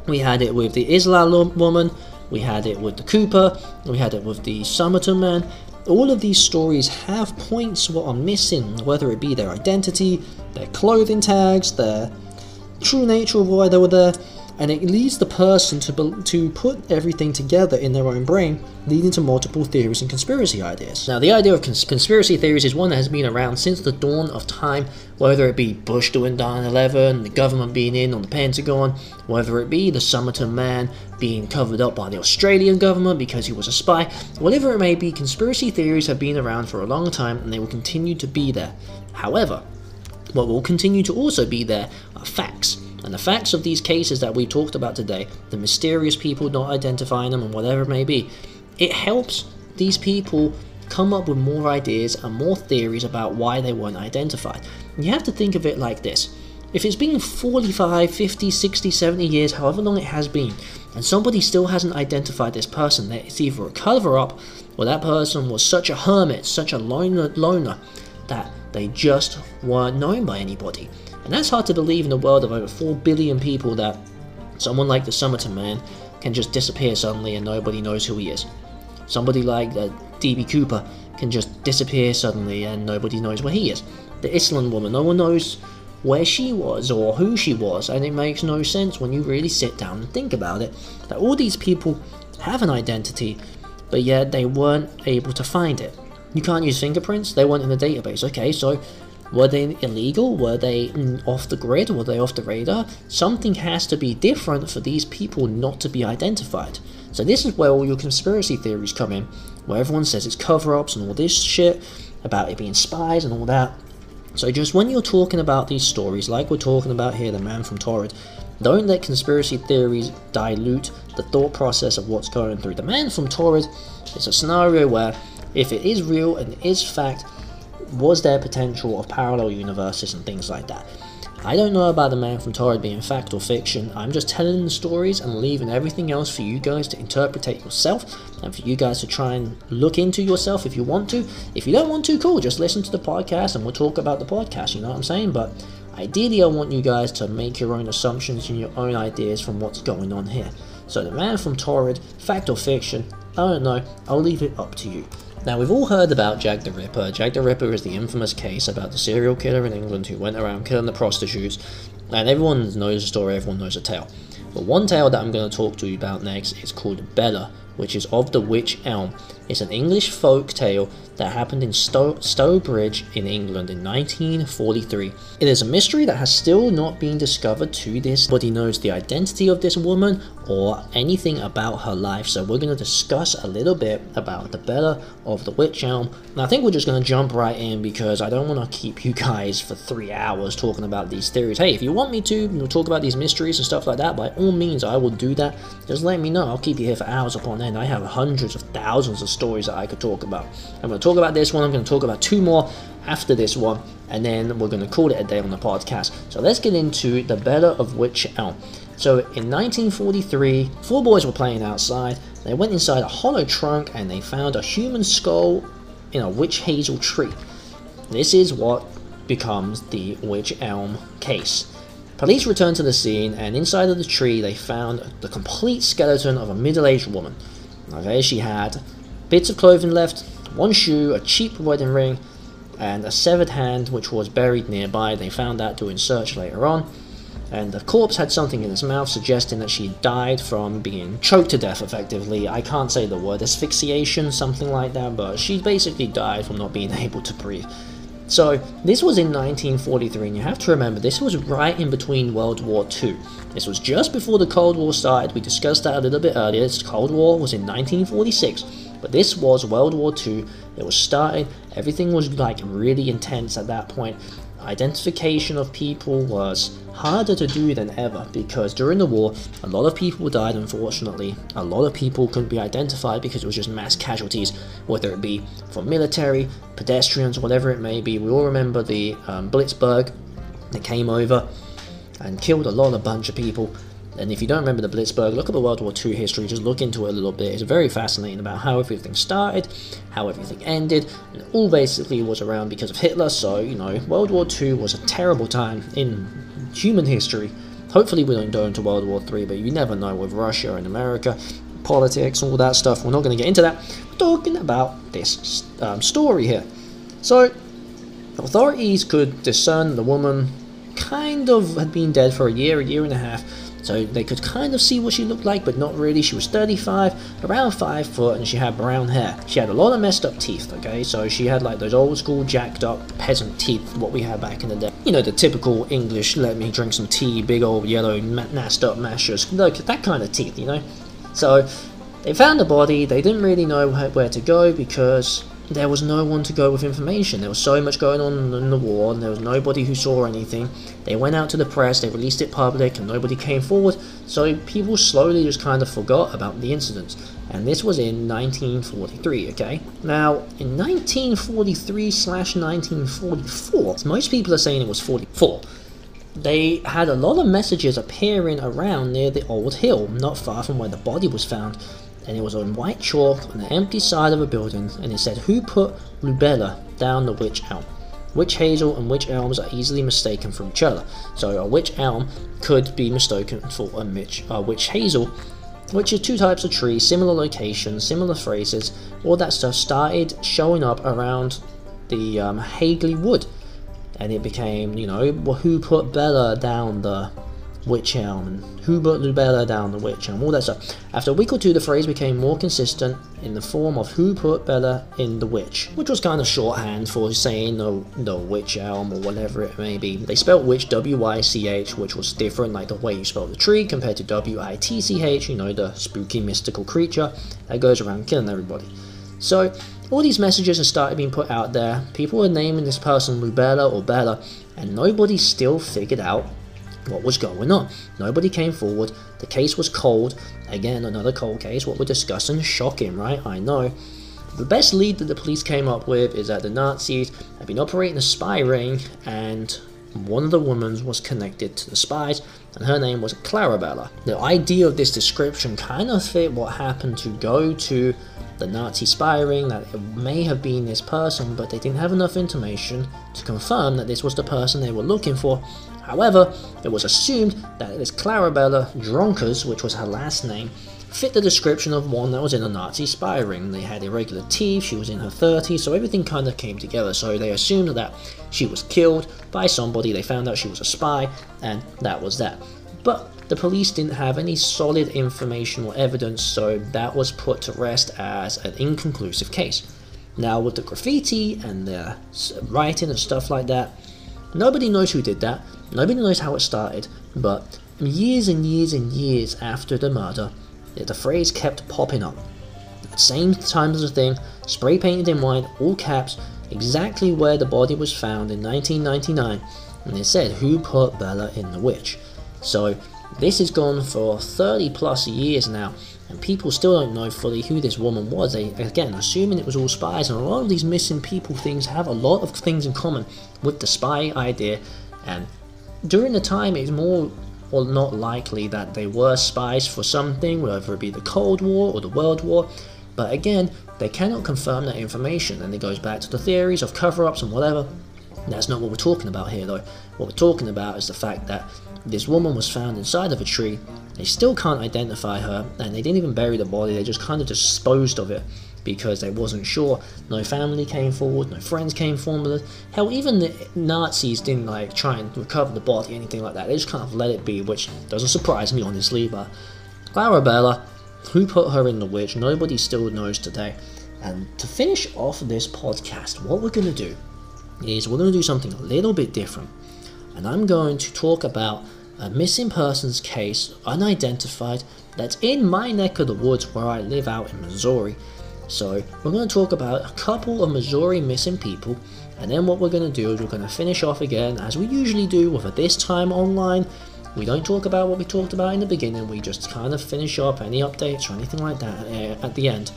We had it with the Isdal Woman, we had it with the Cooper, we had it with the Summerton Man. All of these stories have points what are missing, whether it be their identity, their clothing tags, their true nature of why they were there, and it leads the person to be- to put everything together in their own brain, leading to multiple theories and conspiracy ideas. Now the idea of cons- conspiracy theories is one that has been around since the dawn of time, whether it be Bush doing nine eleven, the government being in on the Pentagon, whether it be the Summerton Man being covered up by the Australian government because he was a spy, whatever it may be, conspiracy theories have been around for a long time and they will continue to be there. However, what will continue to also be there are facts. And the facts of these cases that we talked about today, the mysterious people not identifying them and whatever it may be, it helps these people come up with more ideas and more theories about why they weren't identified. And you have to think of it like this. If it's been forty-five, fifty, sixty, seventy years, however long it has been, and somebody still hasn't identified this person, that it's either a cover-up or that person was such a hermit, such a loner, loner that they just weren't known by anybody. And that's hard to believe in a world of over four billion people that someone like the Summerton Man can just disappear suddenly and nobody knows who he is. Somebody like uh, D B Cooper can just disappear suddenly and nobody knows where he is. The Island Woman, no one knows where she was or who she was, and it makes no sense when you really sit down and think about it, that all these people have an identity, but yet they weren't able to find it. You can't use fingerprints, they weren't in the database. Okay, so were they illegal? Were they off the grid? Were they off the radar? Something has to be different for these people not to be identified. So this is where all your conspiracy theories come in, where everyone says it's cover-ups and all this shit, about it being spies and all that. So just when you're talking about these stories, like we're talking about here, the man from Torrid, don't let conspiracy theories dilute the thought process of what's going through. The man from Torrid is a scenario where, if it is real and it is fact, was there potential of parallel universes and things like that? I don't know about the man from Torrid being fact or fiction. I'm just telling the stories and leaving everything else for you guys to interpret yourself, and for you guys to try and look into yourself if you want to. If you don't want to, cool, just listen to the podcast and we'll talk about the podcast, you know what I'm saying? But ideally I want you guys to make your own assumptions and your own ideas from what's going on here. So the man from Torrid, fact or fiction, I don't know, I'll leave it up to you. Now, we've all heard about Jack the Ripper. Jack the Ripper is the infamous case about the serial killer in England who went around killing the prostitutes, and everyone knows the story, everyone knows the tale. But one tale that I'm going to talk to you about next is called Bella, which is of the Witch Elm. It's an English folk tale that happened in Stow- Stowbridge in England in nineteen forty-three. It is a mystery that has still not been discovered to this. Nobody knows the identity of this woman or anything about her life, so we're going to discuss a little bit about the Bella of the Witch Elm. And I think we're just going to jump right in because I don't want to keep you guys for three hours talking about these theories. Hey, if you want me to we'll talk about these mysteries and stuff like that, by all means I will do that. Just let me know, I'll keep you here for hours upon end. I have hundreds of thousands of stories that I could talk about. I'm going to talk about this one, I'm going to talk about two more after this one, and then we're going to call it a day on the podcast. So let's get into the Bella of Witch Elm. So in nineteen forty-three, four boys were playing outside. They went inside a hollow trunk and they found a human skull in a witch hazel tree. This is what becomes the Witch Elm case. Police returned to the scene, and inside of the tree they found the complete skeleton of a middle-aged woman. Okay, she had bits of clothing left, one shoe, a cheap wedding ring, and a severed hand which was buried nearby. They found that during search later on. And the corpse had something in its mouth suggesting that she died from being choked to death, effectively. I can't say the word, asphyxiation, something like that, but she basically died from not being able to breathe. So this was in nineteen forty-three, and you have to remember this was right in between World War Two. This was just before the Cold War started. We discussed that a little bit earlier. The Cold War was in nineteen forty-six, but this was World War Two. It was starting, everything was like really intense at that point. Identification of people was harder to do than ever because during the war a lot of people died, unfortunately. A lot of people couldn't be identified because it was just mass casualties, whether it be from military, pedestrians, whatever it may be. We all remember the um, Blitzberg that came over and killed a lot, a bunch of people. And if you don't remember the Blitzberg, look at the World War Two history, just look into it a little bit. It's very fascinating about how everything started, how everything ended, and it all basically was around because of Hitler. So, you know, World War Two was a terrible time in human history. Hopefully we don't go into World War Three, but you never know with Russia and America, politics, all that stuff. We're not going to get into that. We're talking about this um, story here. So, authorities could discern the woman kind of had been dead for a year, a year and a half. So they could kind of see what she looked like, but not really. She was thirty-five, around five foot, and she had brown hair. She had a lot of messed up teeth, okay? So she had like those old school jacked up peasant teeth, what we had back in the day. You know, the typical English, let me drink some tea, big old yellow messed up mashers, like that kind of teeth, you know? So they found the body. They didn't really know where to go because there was no one to go with information. There was so much going on in the war and there was nobody who saw anything. They went out to the press, they released it public, and nobody came forward, so people slowly just kind of forgot about the incidents. And this was in nineteen forty-three, okay? Now, in nineteen forty-three slash nineteen forty-four, most people are saying it was forty-four, they had a lot of messages appearing around near the old hill, not far from where the body was found. And it was on white chalk on the empty side of a building, and it said, "Who put Lubella down the witch elm?" Witch hazel and witch elms are easily mistaken for each other. So a witch elm could be mistaken for a witch, a witch hazel, which are two types of trees, similar locations, similar phrases. All that stuff started showing up around the um, Hagley Wood, and it became, you know, well, who put Bella down the witch elm, and who put Lubella down the witch elm, all that stuff. After a week or two, the phrase became more consistent in the form of "who put Bella in the witch," which was kind of shorthand for saying the, the witch elm or whatever it may be. They spelled witch W Y C H, which was different, like the way you spell the tree compared to W I T C H, you know, the spooky mystical creature that goes around killing everybody. So all these messages had started being put out there. People were naming this person Lubella or Bella, and nobody still figured out what was going on. Nobody came forward. The case was cold. Again, another cold case, what we're discussing. Shocking, right? I know. The best lead that the police came up with is that the Nazis had been operating a spy ring, and One of the women was connected to the spies, and her name was Clarabella. The idea of this description kind of fit what happened to go to the Nazi spy ring, that it may have been this person, but they didn't have enough information to confirm that this was the person they were looking for. However, it was assumed that this Clarabella Dronkers, which was her last name, fit the description of one that was in a Nazi spy ring. They had irregular teeth, she was in her thirties, so everything kind of came together. So they assumed that she was killed by somebody, they found out she was a spy, and that was that. But the police didn't have any solid information or evidence, so that was put to rest as an inconclusive case. Now with the graffiti and the writing and stuff like that, nobody knows who did that, nobody knows how it started, but years and years and years after the murder, the phrase kept popping up. At the same time as the thing, spray painted in white, all caps, exactly where the body was found in nineteen ninety-nine, and it said, "Who put Bella in the witch?" So this has gone for thirty plus years now, and people still don't know fully who this woman was. They, again, assuming it was all spies, and a lot of these missing people things have a lot of things in common with the spy idea, and during the time it's more or not likely that they were spies for something, whether it be the Cold War or the World War, but again, they cannot confirm that information, and it goes back to the theories of cover-ups and whatever. That's not what we're talking about here though. What we're talking about is the fact that this woman was found inside of a tree, they still can't identify her, and they didn't even bury the body, they just kind of disposed of it because they wasn't sure. No family came forward, no friends came forward. Hell, even the Nazis didn't like try and recover the body or anything like that. They just kind of let it be, which doesn't surprise me honestly, but Clarabella, who put her in the witch, nobody still knows today. And to finish off this podcast, what we're going to do is we're going to do something a little bit different. And I'm going to talk about a missing persons case, unidentified, that's in my neck of the woods where I live out in Missouri. So we're going to talk about a couple of Missouri missing people, and then what we're going to do is we're going to finish off again as we usually do with a This Time Online. We don't talk about what we talked about in the beginning, we just kind of finish up any updates or anything like that at the end.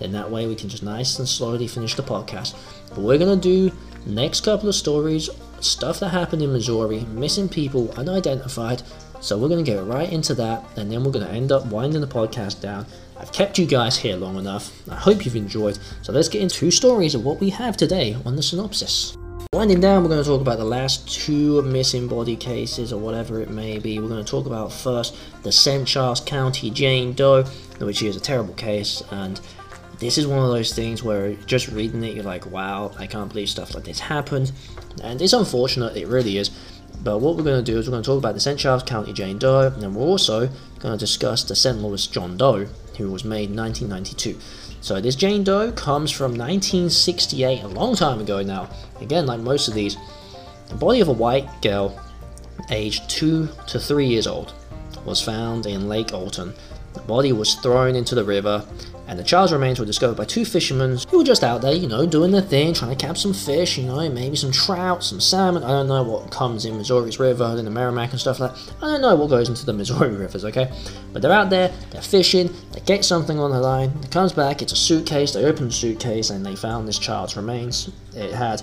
Then that way we can just nice and slowly finish the podcast. But we're going to do next couple of stories, stuff that happened in Missouri, missing people, unidentified. So we're going to get right into that, and then we're going to end up winding the podcast down. I've kept you guys here long enough. I hope you've enjoyed. So let's get into two stories of what we have today on the synopsis. Winding down, we're going to talk about the last two missing body cases or whatever it may be. We're going to talk about first the Saint Charles County Jane Doe, which is a terrible case, and this is one of those things where just reading it, you're like, wow, I can't believe stuff like this happened. And it's unfortunate, it really is. But what we're going to do is we're going to talk about the Saint Charles County Jane Doe, and then we're also going to discuss the Saint Louis John Doe, who was made in nineteen ninety-two. So this Jane Doe comes from nineteen sixty-eight, a long time ago now. Again, like most of these, the body of a white girl aged two to three years old was found in Lake Alton. The body was thrown into the river, and the child's remains were discovered by two fishermen who were just out there, you know, doing their thing, trying to catch some fish, you know, maybe some trout, some salmon. I don't know what comes in Missouri's river, in the Merrimack and stuff like that. I don't know what goes into the Missouri rivers, okay? But they're out there, they're fishing, they get something on the line, it comes back, it's a suitcase, they open the suitcase, and they found this child's remains. It had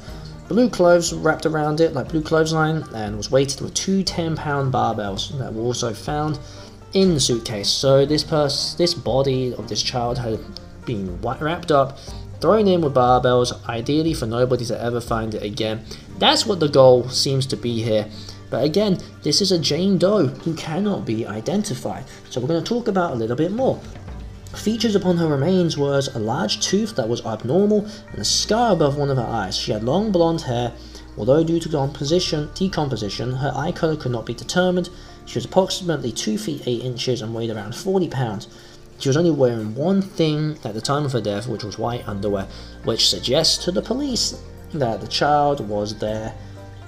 blue clothes wrapped around it, like blue clothesline, and was weighted with two ten-pound barbells that were also found in the suitcase. So this pers- this body of this child had been wrapped up, thrown in with barbells, ideally for nobody to ever find it again. That's what the goal seems to be here. But again, this is a Jane Doe who cannot be identified. So we're going to talk about a little bit more. Features upon her remains was a large tooth that was abnormal and a scar above one of her eyes. She had long blonde hair, although due to composition, decomposition, her eye colour could not be determined. She was approximately two feet eight inches and weighed around forty pounds. She was only wearing one thing at the time of her death, which was white underwear, which suggests to the police that the child was there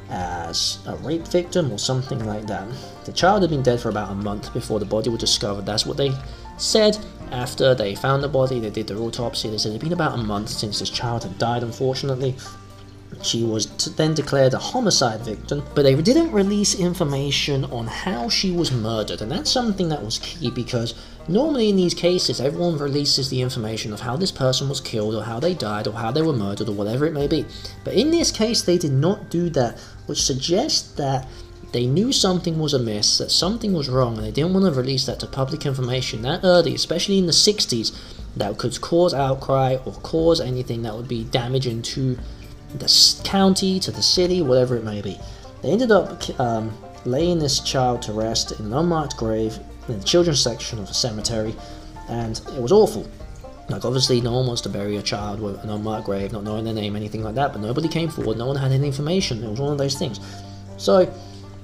as a rape victim or something like that. The child had been dead for about a month before the body was discovered. That's what they said after they found the body. They did their autopsy. They said it had been about a month since this child had died, unfortunately. She was then declared a homicide victim, but they didn't release information on how she was murdered, and that's something that was key, because normally in these cases everyone releases the information of how this person was killed or how they died or how they were murdered or whatever it may be. But in this case they did not do that, which suggests that they knew something was amiss, that something was wrong, and they didn't want to release that to public information that early, especially in the sixties, that could cause outcry or cause anything that would be damaging to the county, to the city, whatever it may be. They ended up um, laying this child to rest in an unmarked grave in the children's section of a cemetery, and it was awful. Like, obviously no one wants to bury a child with an unmarked grave, not knowing their name, anything like that, but nobody came forward, no one had any information. It was one of those things. So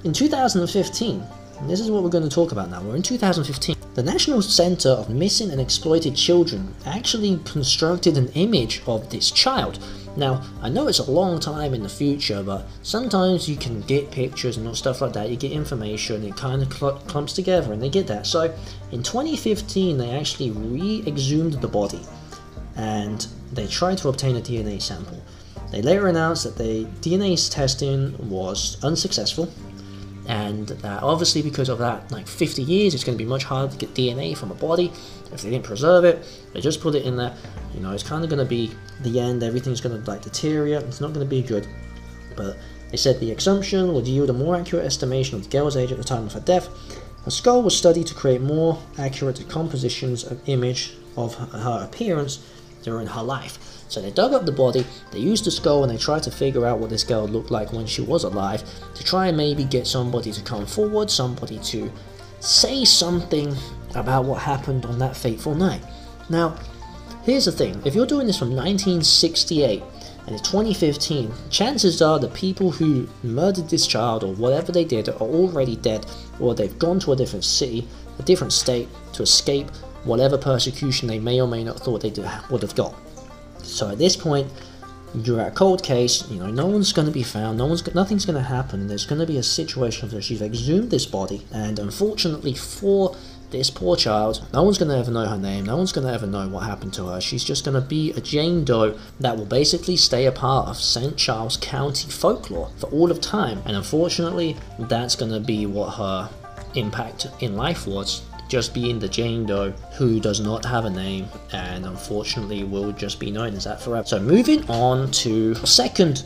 in two thousand fifteen, and this is what we're going to talk about now, we're in two thousand fifteen, the National Center of Missing and Exploited Children actually constructed an image of this child. Now, I know it's a long time in the future, but sometimes you can get pictures and stuff like that, you get information, it kind of cl- clumps together and they get that. So in twenty fifteen they actually re-exhumed the body and they tried to obtain a D N A sample. They later announced that the D N A testing was unsuccessful, and uh, obviously because of that, like fifty years, it's going to be much harder to get D N A from a body. If they didn't preserve it, they just put it in there, you know, it's kind of going to be the end, everything's going to like deteriorate, it's not going to be good. But they said the exhumption would yield a more accurate estimation of the girl's age at the time of her death. Her skull was studied to create more accurate decompositions of image of her appearance during her life. So they dug up the body, they used the skull, and they tried to figure out what this girl looked like when she was alive, to try and maybe get somebody to come forward, somebody to say something about what happened on that fateful night. Now, here's the thing, if you're doing this from nineteen sixty-eight and it's twenty fifteen, chances are the people who murdered this child or whatever they did are already dead, or they've gone to a different city, a different state, to escape whatever persecution they may or may not thought they would have got. So at this point, you're at a cold case, you know, no one's going to be found, no one's, nothing's going to happen, there's going to be a situation where she's exhumed this body, and unfortunately for this poor child, no one's going to ever know her name, no one's going to ever know what happened to her, she's just going to be a Jane Doe that will basically stay a part of Saint Charles County folklore for all of time, and unfortunately, that's going to be what her impact in life was. Just being the Jane Doe who does not have a name and unfortunately will just be known as that forever. So moving on to second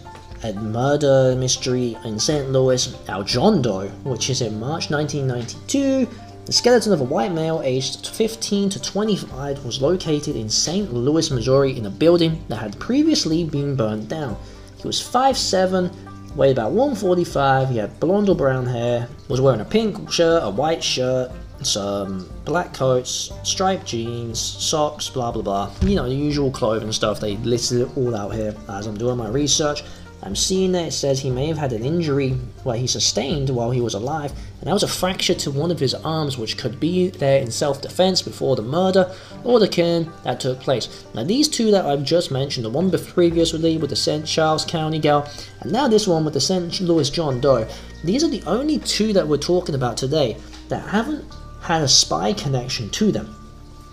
murder mystery in Saint Louis, our John Doe, which is in March nineteen ninety-two. The skeleton of a white male aged fifteen to twenty-five was located in Saint Louis, Missouri in a building that had previously been burned down. He was five foot seven, weighed about one forty-five, he had blonde or brown hair, was wearing a pink shirt, a white shirt, some black coats, striped jeans, socks, blah blah blah, you know, the usual clothing stuff. They listed it all out here. As I'm doing my research, I'm seeing that it says he may have had an injury where he sustained while he was alive, and that was a fracture to one of his arms, which could be there in self-defense before the murder or the killing that took place. Now these two that I've just mentioned, the one previously with the Saint Charles County girl, and now this one with the Saint Louis John Doe, these are the only two that we're talking about today that haven't had a spy connection to them.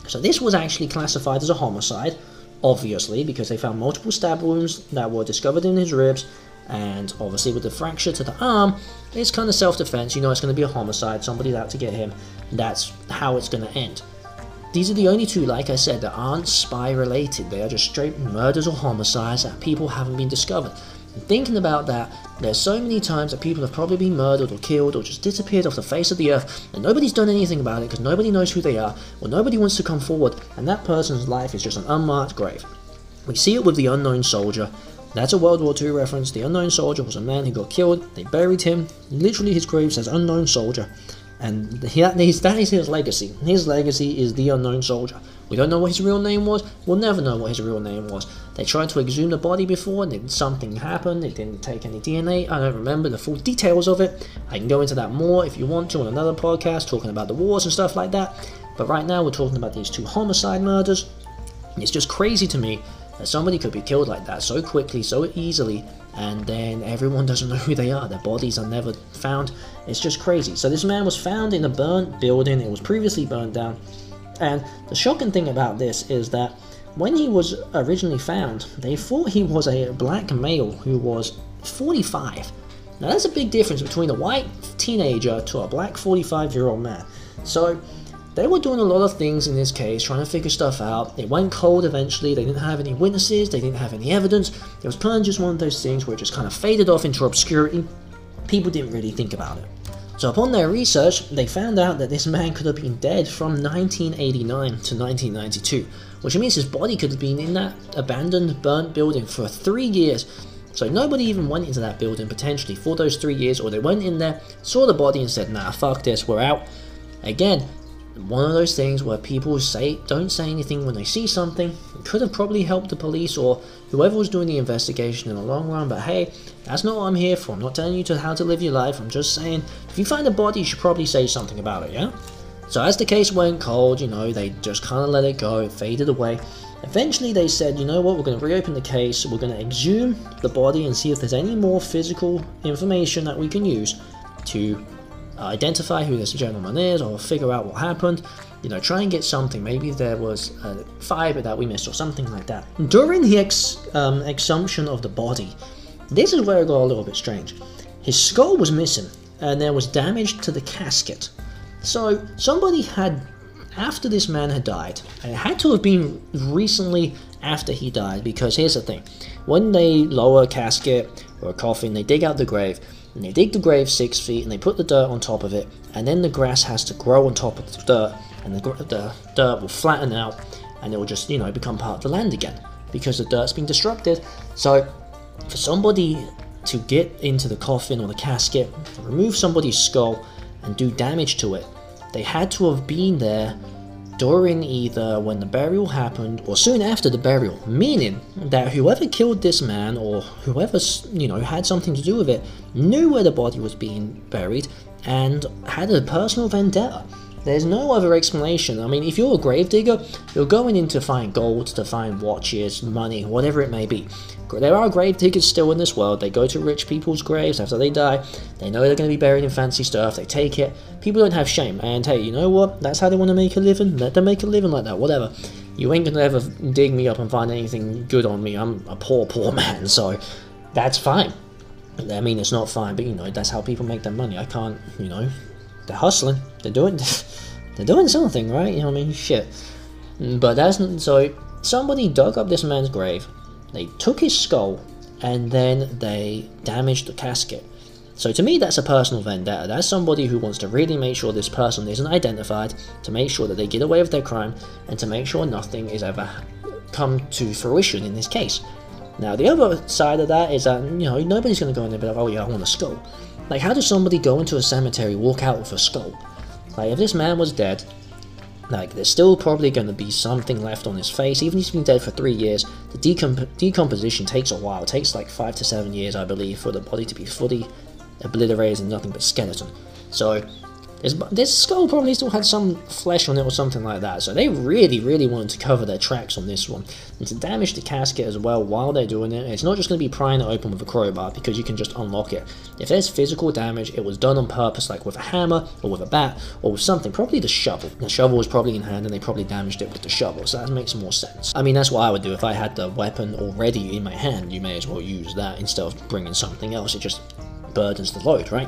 So this was actually classified as a homicide, obviously, because they found multiple stab wounds that were discovered in his ribs, and obviously with the fracture to the arm, it's kind of self-defense, you know, it's going to be a homicide, somebody's out to get him, that's how it's going to end. These are the only two, like I said, that aren't spy related, they are just straight murders or homicides that people haven't been discovered. And thinking about that, there's so many times that people have probably been murdered or killed or just disappeared off the face of the earth, and nobody's done anything about it because nobody knows who they are or nobody wants to come forward, and that person's life is just an unmarked grave. We see it with the Unknown Soldier. That's a World War Two reference. The Unknown Soldier was a man who got killed, they buried him, literally his grave says Unknown Soldier, and that is his legacy. His legacy is the Unknown Soldier. We don't know what his real name was, we'll never know what his real name was. They tried to exhume the body before and something happened, they didn't take any D N A, I don't remember the full details of it. I can go into that more if you want to on another podcast, talking about the wars and stuff like that. But right now we're talking about these two homicide murders. It's just crazy to me that somebody could be killed like that so quickly, so easily, and then everyone doesn't know who they are, their bodies are never found. It's just crazy. So this man was found in a burnt building, it was previously burned down. And the shocking thing about this is that When he was originally found, they thought he was a black male who was forty-five. Now that's a big difference between a white teenager to a black forty-five-year-old man. So they were doing a lot of things in this case, trying to figure stuff out. It went cold eventually. They didn't have any witnesses. They didn't have any evidence. It was kind of just one of those things where it just kind of faded off into obscurity. People didn't really think about it. So upon their research, they found out that this man could have been dead from nineteen eighty-nine to nineteen ninety-two, which means his body could have been in that abandoned, burnt building for three years. So nobody even went into that building potentially for those three years, or they went in there, saw the body and said, nah, fuck this, we're out. Again, one of those things where people say don't say anything when they see something. It could have probably helped the police or whoever was doing the investigation in the long run, but hey, that's not what I'm here for. I'm not telling you to how to live your life. I'm just saying, if you find a body, you should probably say something about it, yeah? So as the case went cold, you know, they just kind of let it go. It faded away. Eventually they said, you know what, we're going to reopen the case, we're going to exhume the body and see if there's any more physical information that we can use to uh, identify who this gentleman is or figure out what happened, you know, try and get something, maybe there was a fiber that we missed or something like that. During the ex- um, exhumption of the body, this is where it got a little bit strange. His skull was missing and there was damage to the casket. So somebody had, after this man had died, and it had to have been recently after he died, because here's the thing, when they lower a casket or a coffin, they dig out the grave, and they dig the grave six feet, and they put the dirt on top of it, and then the grass has to grow on top of the dirt, and the, the dirt will flatten out, and it will just, you know, become part of the land again, because the dirt's been destructed. So for somebody to get into the coffin or the casket, remove somebody's skull, and do damage to it, they had to have been there during either when the burial happened or soon after the burial, meaning that whoever killed this man or whoever, you know, had something to do with it knew where the body was being buried and had a personal vendetta. There's no other explanation. I mean, if you're a gravedigger, you're going in to find gold, to find watches, money, whatever it may be. There are gravediggers still in this world. They go to rich people's graves after they die. They know they're going to be buried in fancy stuff. They take it. People don't have shame. And hey, you know what? That's how they want to make a living. Let them make a living like that, whatever. You ain't going to ever dig me up and find anything good on me. I'm a poor, poor man, so that's fine. I mean, it's not fine, but you know, that's how people make their money. I can't, you know... They're hustling, they're doing they're doing something, right? You know what I mean? Shit. But that's... So, somebody dug up this man's grave, they took his skull, and then they damaged the casket. So to me, that's a personal vendetta. That's somebody who wants to really make sure this person isn't identified, to make sure that they get away with their crime, and to make sure nothing is ever come to fruition in this case. Now, the other side of that is that, you know, nobody's going to go in there and be like, oh yeah, I want a skull. Like, how does somebody go into a cemetery, walk out with a skull? Like, if this man was dead, like, there's still probably going to be something left on his face. Even if he's been dead for three years, the decomp- decomposition takes a while. It takes, like, five to seven years, I believe, for the body to be fully obliterated and nothing but skeleton. So, this, this skull probably still had some flesh on it or something like that. So, they really, really wanted to cover their tracks on this one. And to damage the casket as well while they're doing it, it's not just going to be prying it open with a crowbar, because you can just unlock it. If there's physical damage, it was done on purpose, like with a hammer, or with a bat, or with something, probably the shovel. The shovel was probably in hand, and they probably damaged it with the shovel, so that makes more sense. I mean, that's what I would do. If I had the weapon already in my hand, you may as well use that instead of bringing something else. It just burdens the load, right?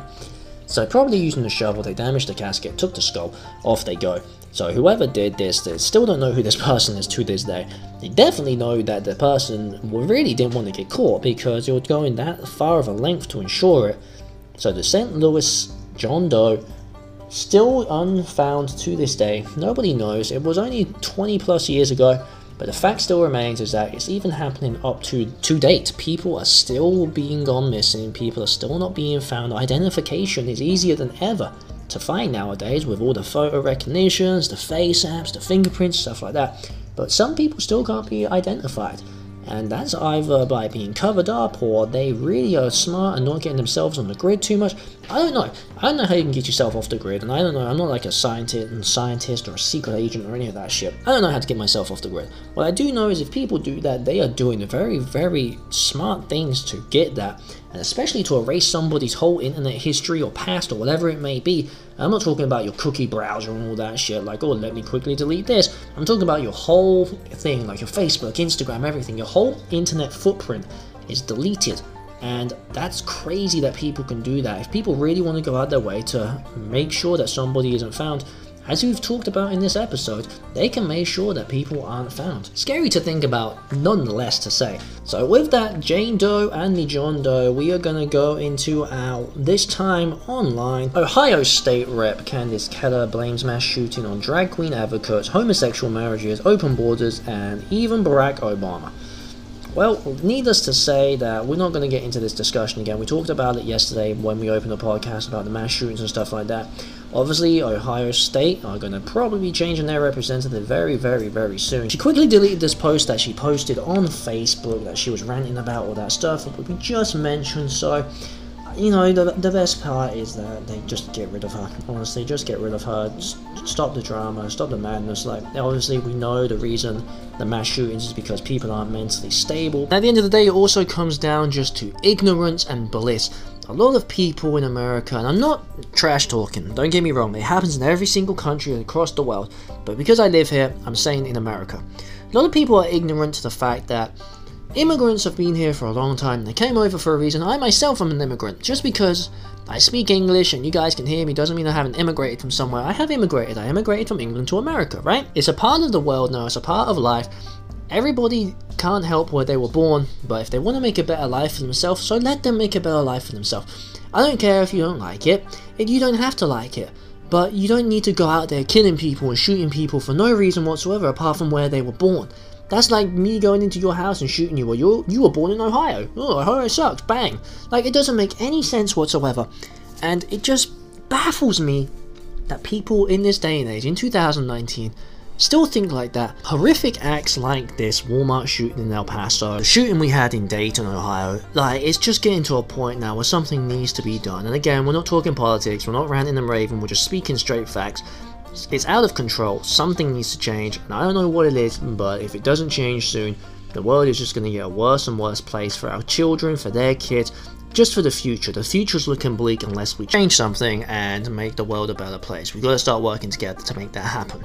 So probably using the shovel, they damaged the casket, took the skull, off they go. So whoever did this, they still don't know who this person is to this day. They definitely know that the person really didn't want to get caught, because it would go in that far of a length to ensure it. So the Saint Louis John Doe, still unfound to this day. Nobody knows. It was only twenty plus years ago, but the fact still remains is that it's even happening up to, to date. People are still being gone missing. People are still not being found. Identification is easier than ever to find nowadays with all the photo recognitions, the face apps, the fingerprints, stuff like that. But some people still can't be identified. And that's either by being covered up, or they really are smart and not getting themselves on the grid too much. I don't know. I don't know how you can get yourself off the grid, and I don't know. I'm not like a scientist, scientist or a secret agent or any of that shit. I don't know how to get myself off the grid. What I do know is if people do that, they are doing very, very smart things to get that, and especially to erase somebody's whole internet history or past or whatever it may be. I'm not talking about your cookie browser and all that shit, like, oh, let me quickly delete this. I'm talking about your whole thing, like your Facebook, Instagram, everything. Your whole internet footprint is deleted. And that's crazy that people can do that. If people really want to go out their way to make sure that somebody isn't found, as we've talked about in this episode, they can make sure that people aren't found. Scary to think about, nonetheless to say. So with that Jane Doe and the John Doe, we are going to go into our, this time online, Ohio State Rep Candace Keller blames mass shooting on drag queen advocates, homosexual marriages, open borders, and even Barack Obama. Well, needless to say that we're not going to get into this discussion again. We talked about it yesterday when we opened the podcast about the mass shootings and stuff like that. Obviously, Ohio State are going to probably be changing their representative very, very, very soon. She quickly deleted this post that she posted on Facebook that she was ranting about all that stuff that we just mentioned, so... You know, the, the best part is that they just get rid of her. Honestly, just get rid of her. Just stop the drama. Stop the madness. Like, obviously, we know the reason the mass shootings is because people aren't mentally stable. At the end of the day, it also comes down just to ignorance and bliss. A lot of people in America, and I'm not trash talking, don't get me wrong, it happens in every single country across the world, but because I live here, I'm saying in America. A lot of people are ignorant to the fact that immigrants have been here for a long time. They came over for a reason. I myself am an immigrant. Just because I speak English and you guys can hear me doesn't mean I haven't immigrated from somewhere. I have immigrated. I immigrated from England to America, right? It's a part of the world now. It's a part of life. Everybody can't help where they were born, but if they want to make a better life for themselves, so let them make a better life for themselves. I don't care if you don't like it. You don't have to like it. But you don't need to go out there killing people and shooting people for no reason whatsoever apart from where they were born. That's like me going into your house and shooting you. Well, you you were born in Ohio. Oh, Ohio sucks. Bang. Like, it doesn't make any sense whatsoever. And it just baffles me that people in this day and age, in two thousand nineteen, still think like that. Horrific acts like this Walmart shooting in El Paso, the shooting we had in Dayton, Ohio. Like, it's just getting to a point now where something needs to be done. And again, we're not talking politics. We're not ranting and raving. We're just speaking straight facts. It's out of control, something needs to change, and I don't know what it is, but if it doesn't change soon, the world is just going to get a worse and worse place for our children, for their kids, just for the future. The future's looking bleak unless we change something and make the world a better place. We've got to start working together to make that happen.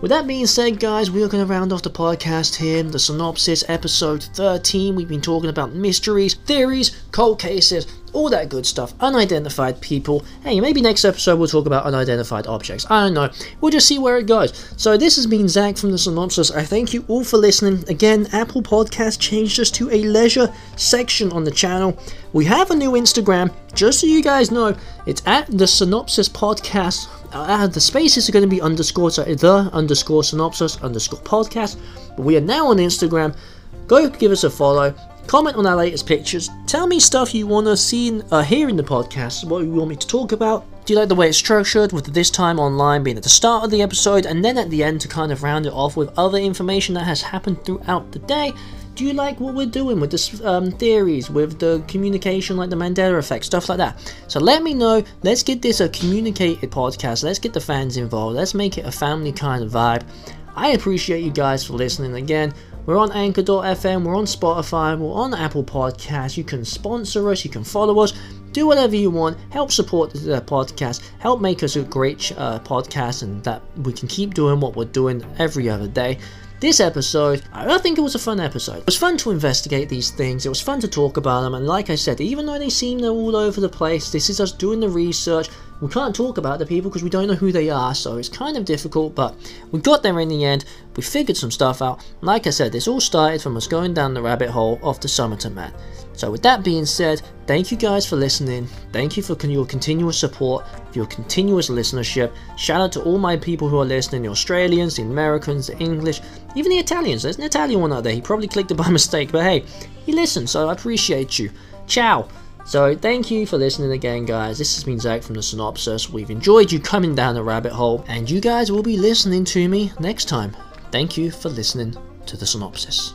With that being said, guys, we are going to round off the podcast here. The synopsis, episode thirteen. We've been talking about mysteries, theories, cold cases, all that good stuff. Unidentified people. Hey, maybe next episode we'll talk about unidentified objects. I don't know. We'll just see where it goes. So this has been Zach from the synopsis. I thank you all for listening. Again, Apple Podcasts changed us to a leisure section on the channel. We have a new Instagram. Just so you guys know, it's at the synopsis podcast. Uh, the spaces are going to be underscore, so the underscore synopsis underscore podcast. But we are now on Instagram. Go give us a follow. Comment on our latest pictures. Tell me stuff you want to see and uh, hear in the podcast. What you want me to talk about. Do you like the way it's structured with this time online being at the start of the episode and then at the end to kind of round it off with other information that has happened throughout the day? Do you like what we're doing with the um, theories, with the communication, like the Mandela effect, stuff like that? So let me know. Let's get this a communicated podcast. Let's get the fans involved. Let's make it a family kind of vibe. I appreciate you guys for listening again. We're on Anchor dot F M, we're on Spotify, we're on Apple Podcasts. You can sponsor us, you can follow us, do whatever you want, help support the podcast, help make us a great uh, podcast and that we can keep doing what we're doing every other day. This episode, I think it was a fun episode. It was fun to investigate these things, it was fun to talk about them, and like I said, even though they seem they're all over the place, this is us doing the research. We can't talk about the people because we don't know who they are, so it's kind of difficult, but we got there in the end, we figured some stuff out. Like I said, this all started from us going down the rabbit hole of the Summerton Man. So with that being said, thank you guys for listening, thank you for your continuous support, for your continuous listenership. Shout out to all my people who are listening, the Australians, the Americans, the English, even the Italians. There's an Italian one out there, he probably clicked it by mistake, but hey, he listened, so I appreciate you. Ciao! So thank you for listening again, guys. This has been Zach from the synopsis. We've enjoyed you coming down the rabbit hole, and you guys will be listening to me next time. Thank you for listening to the synopsis.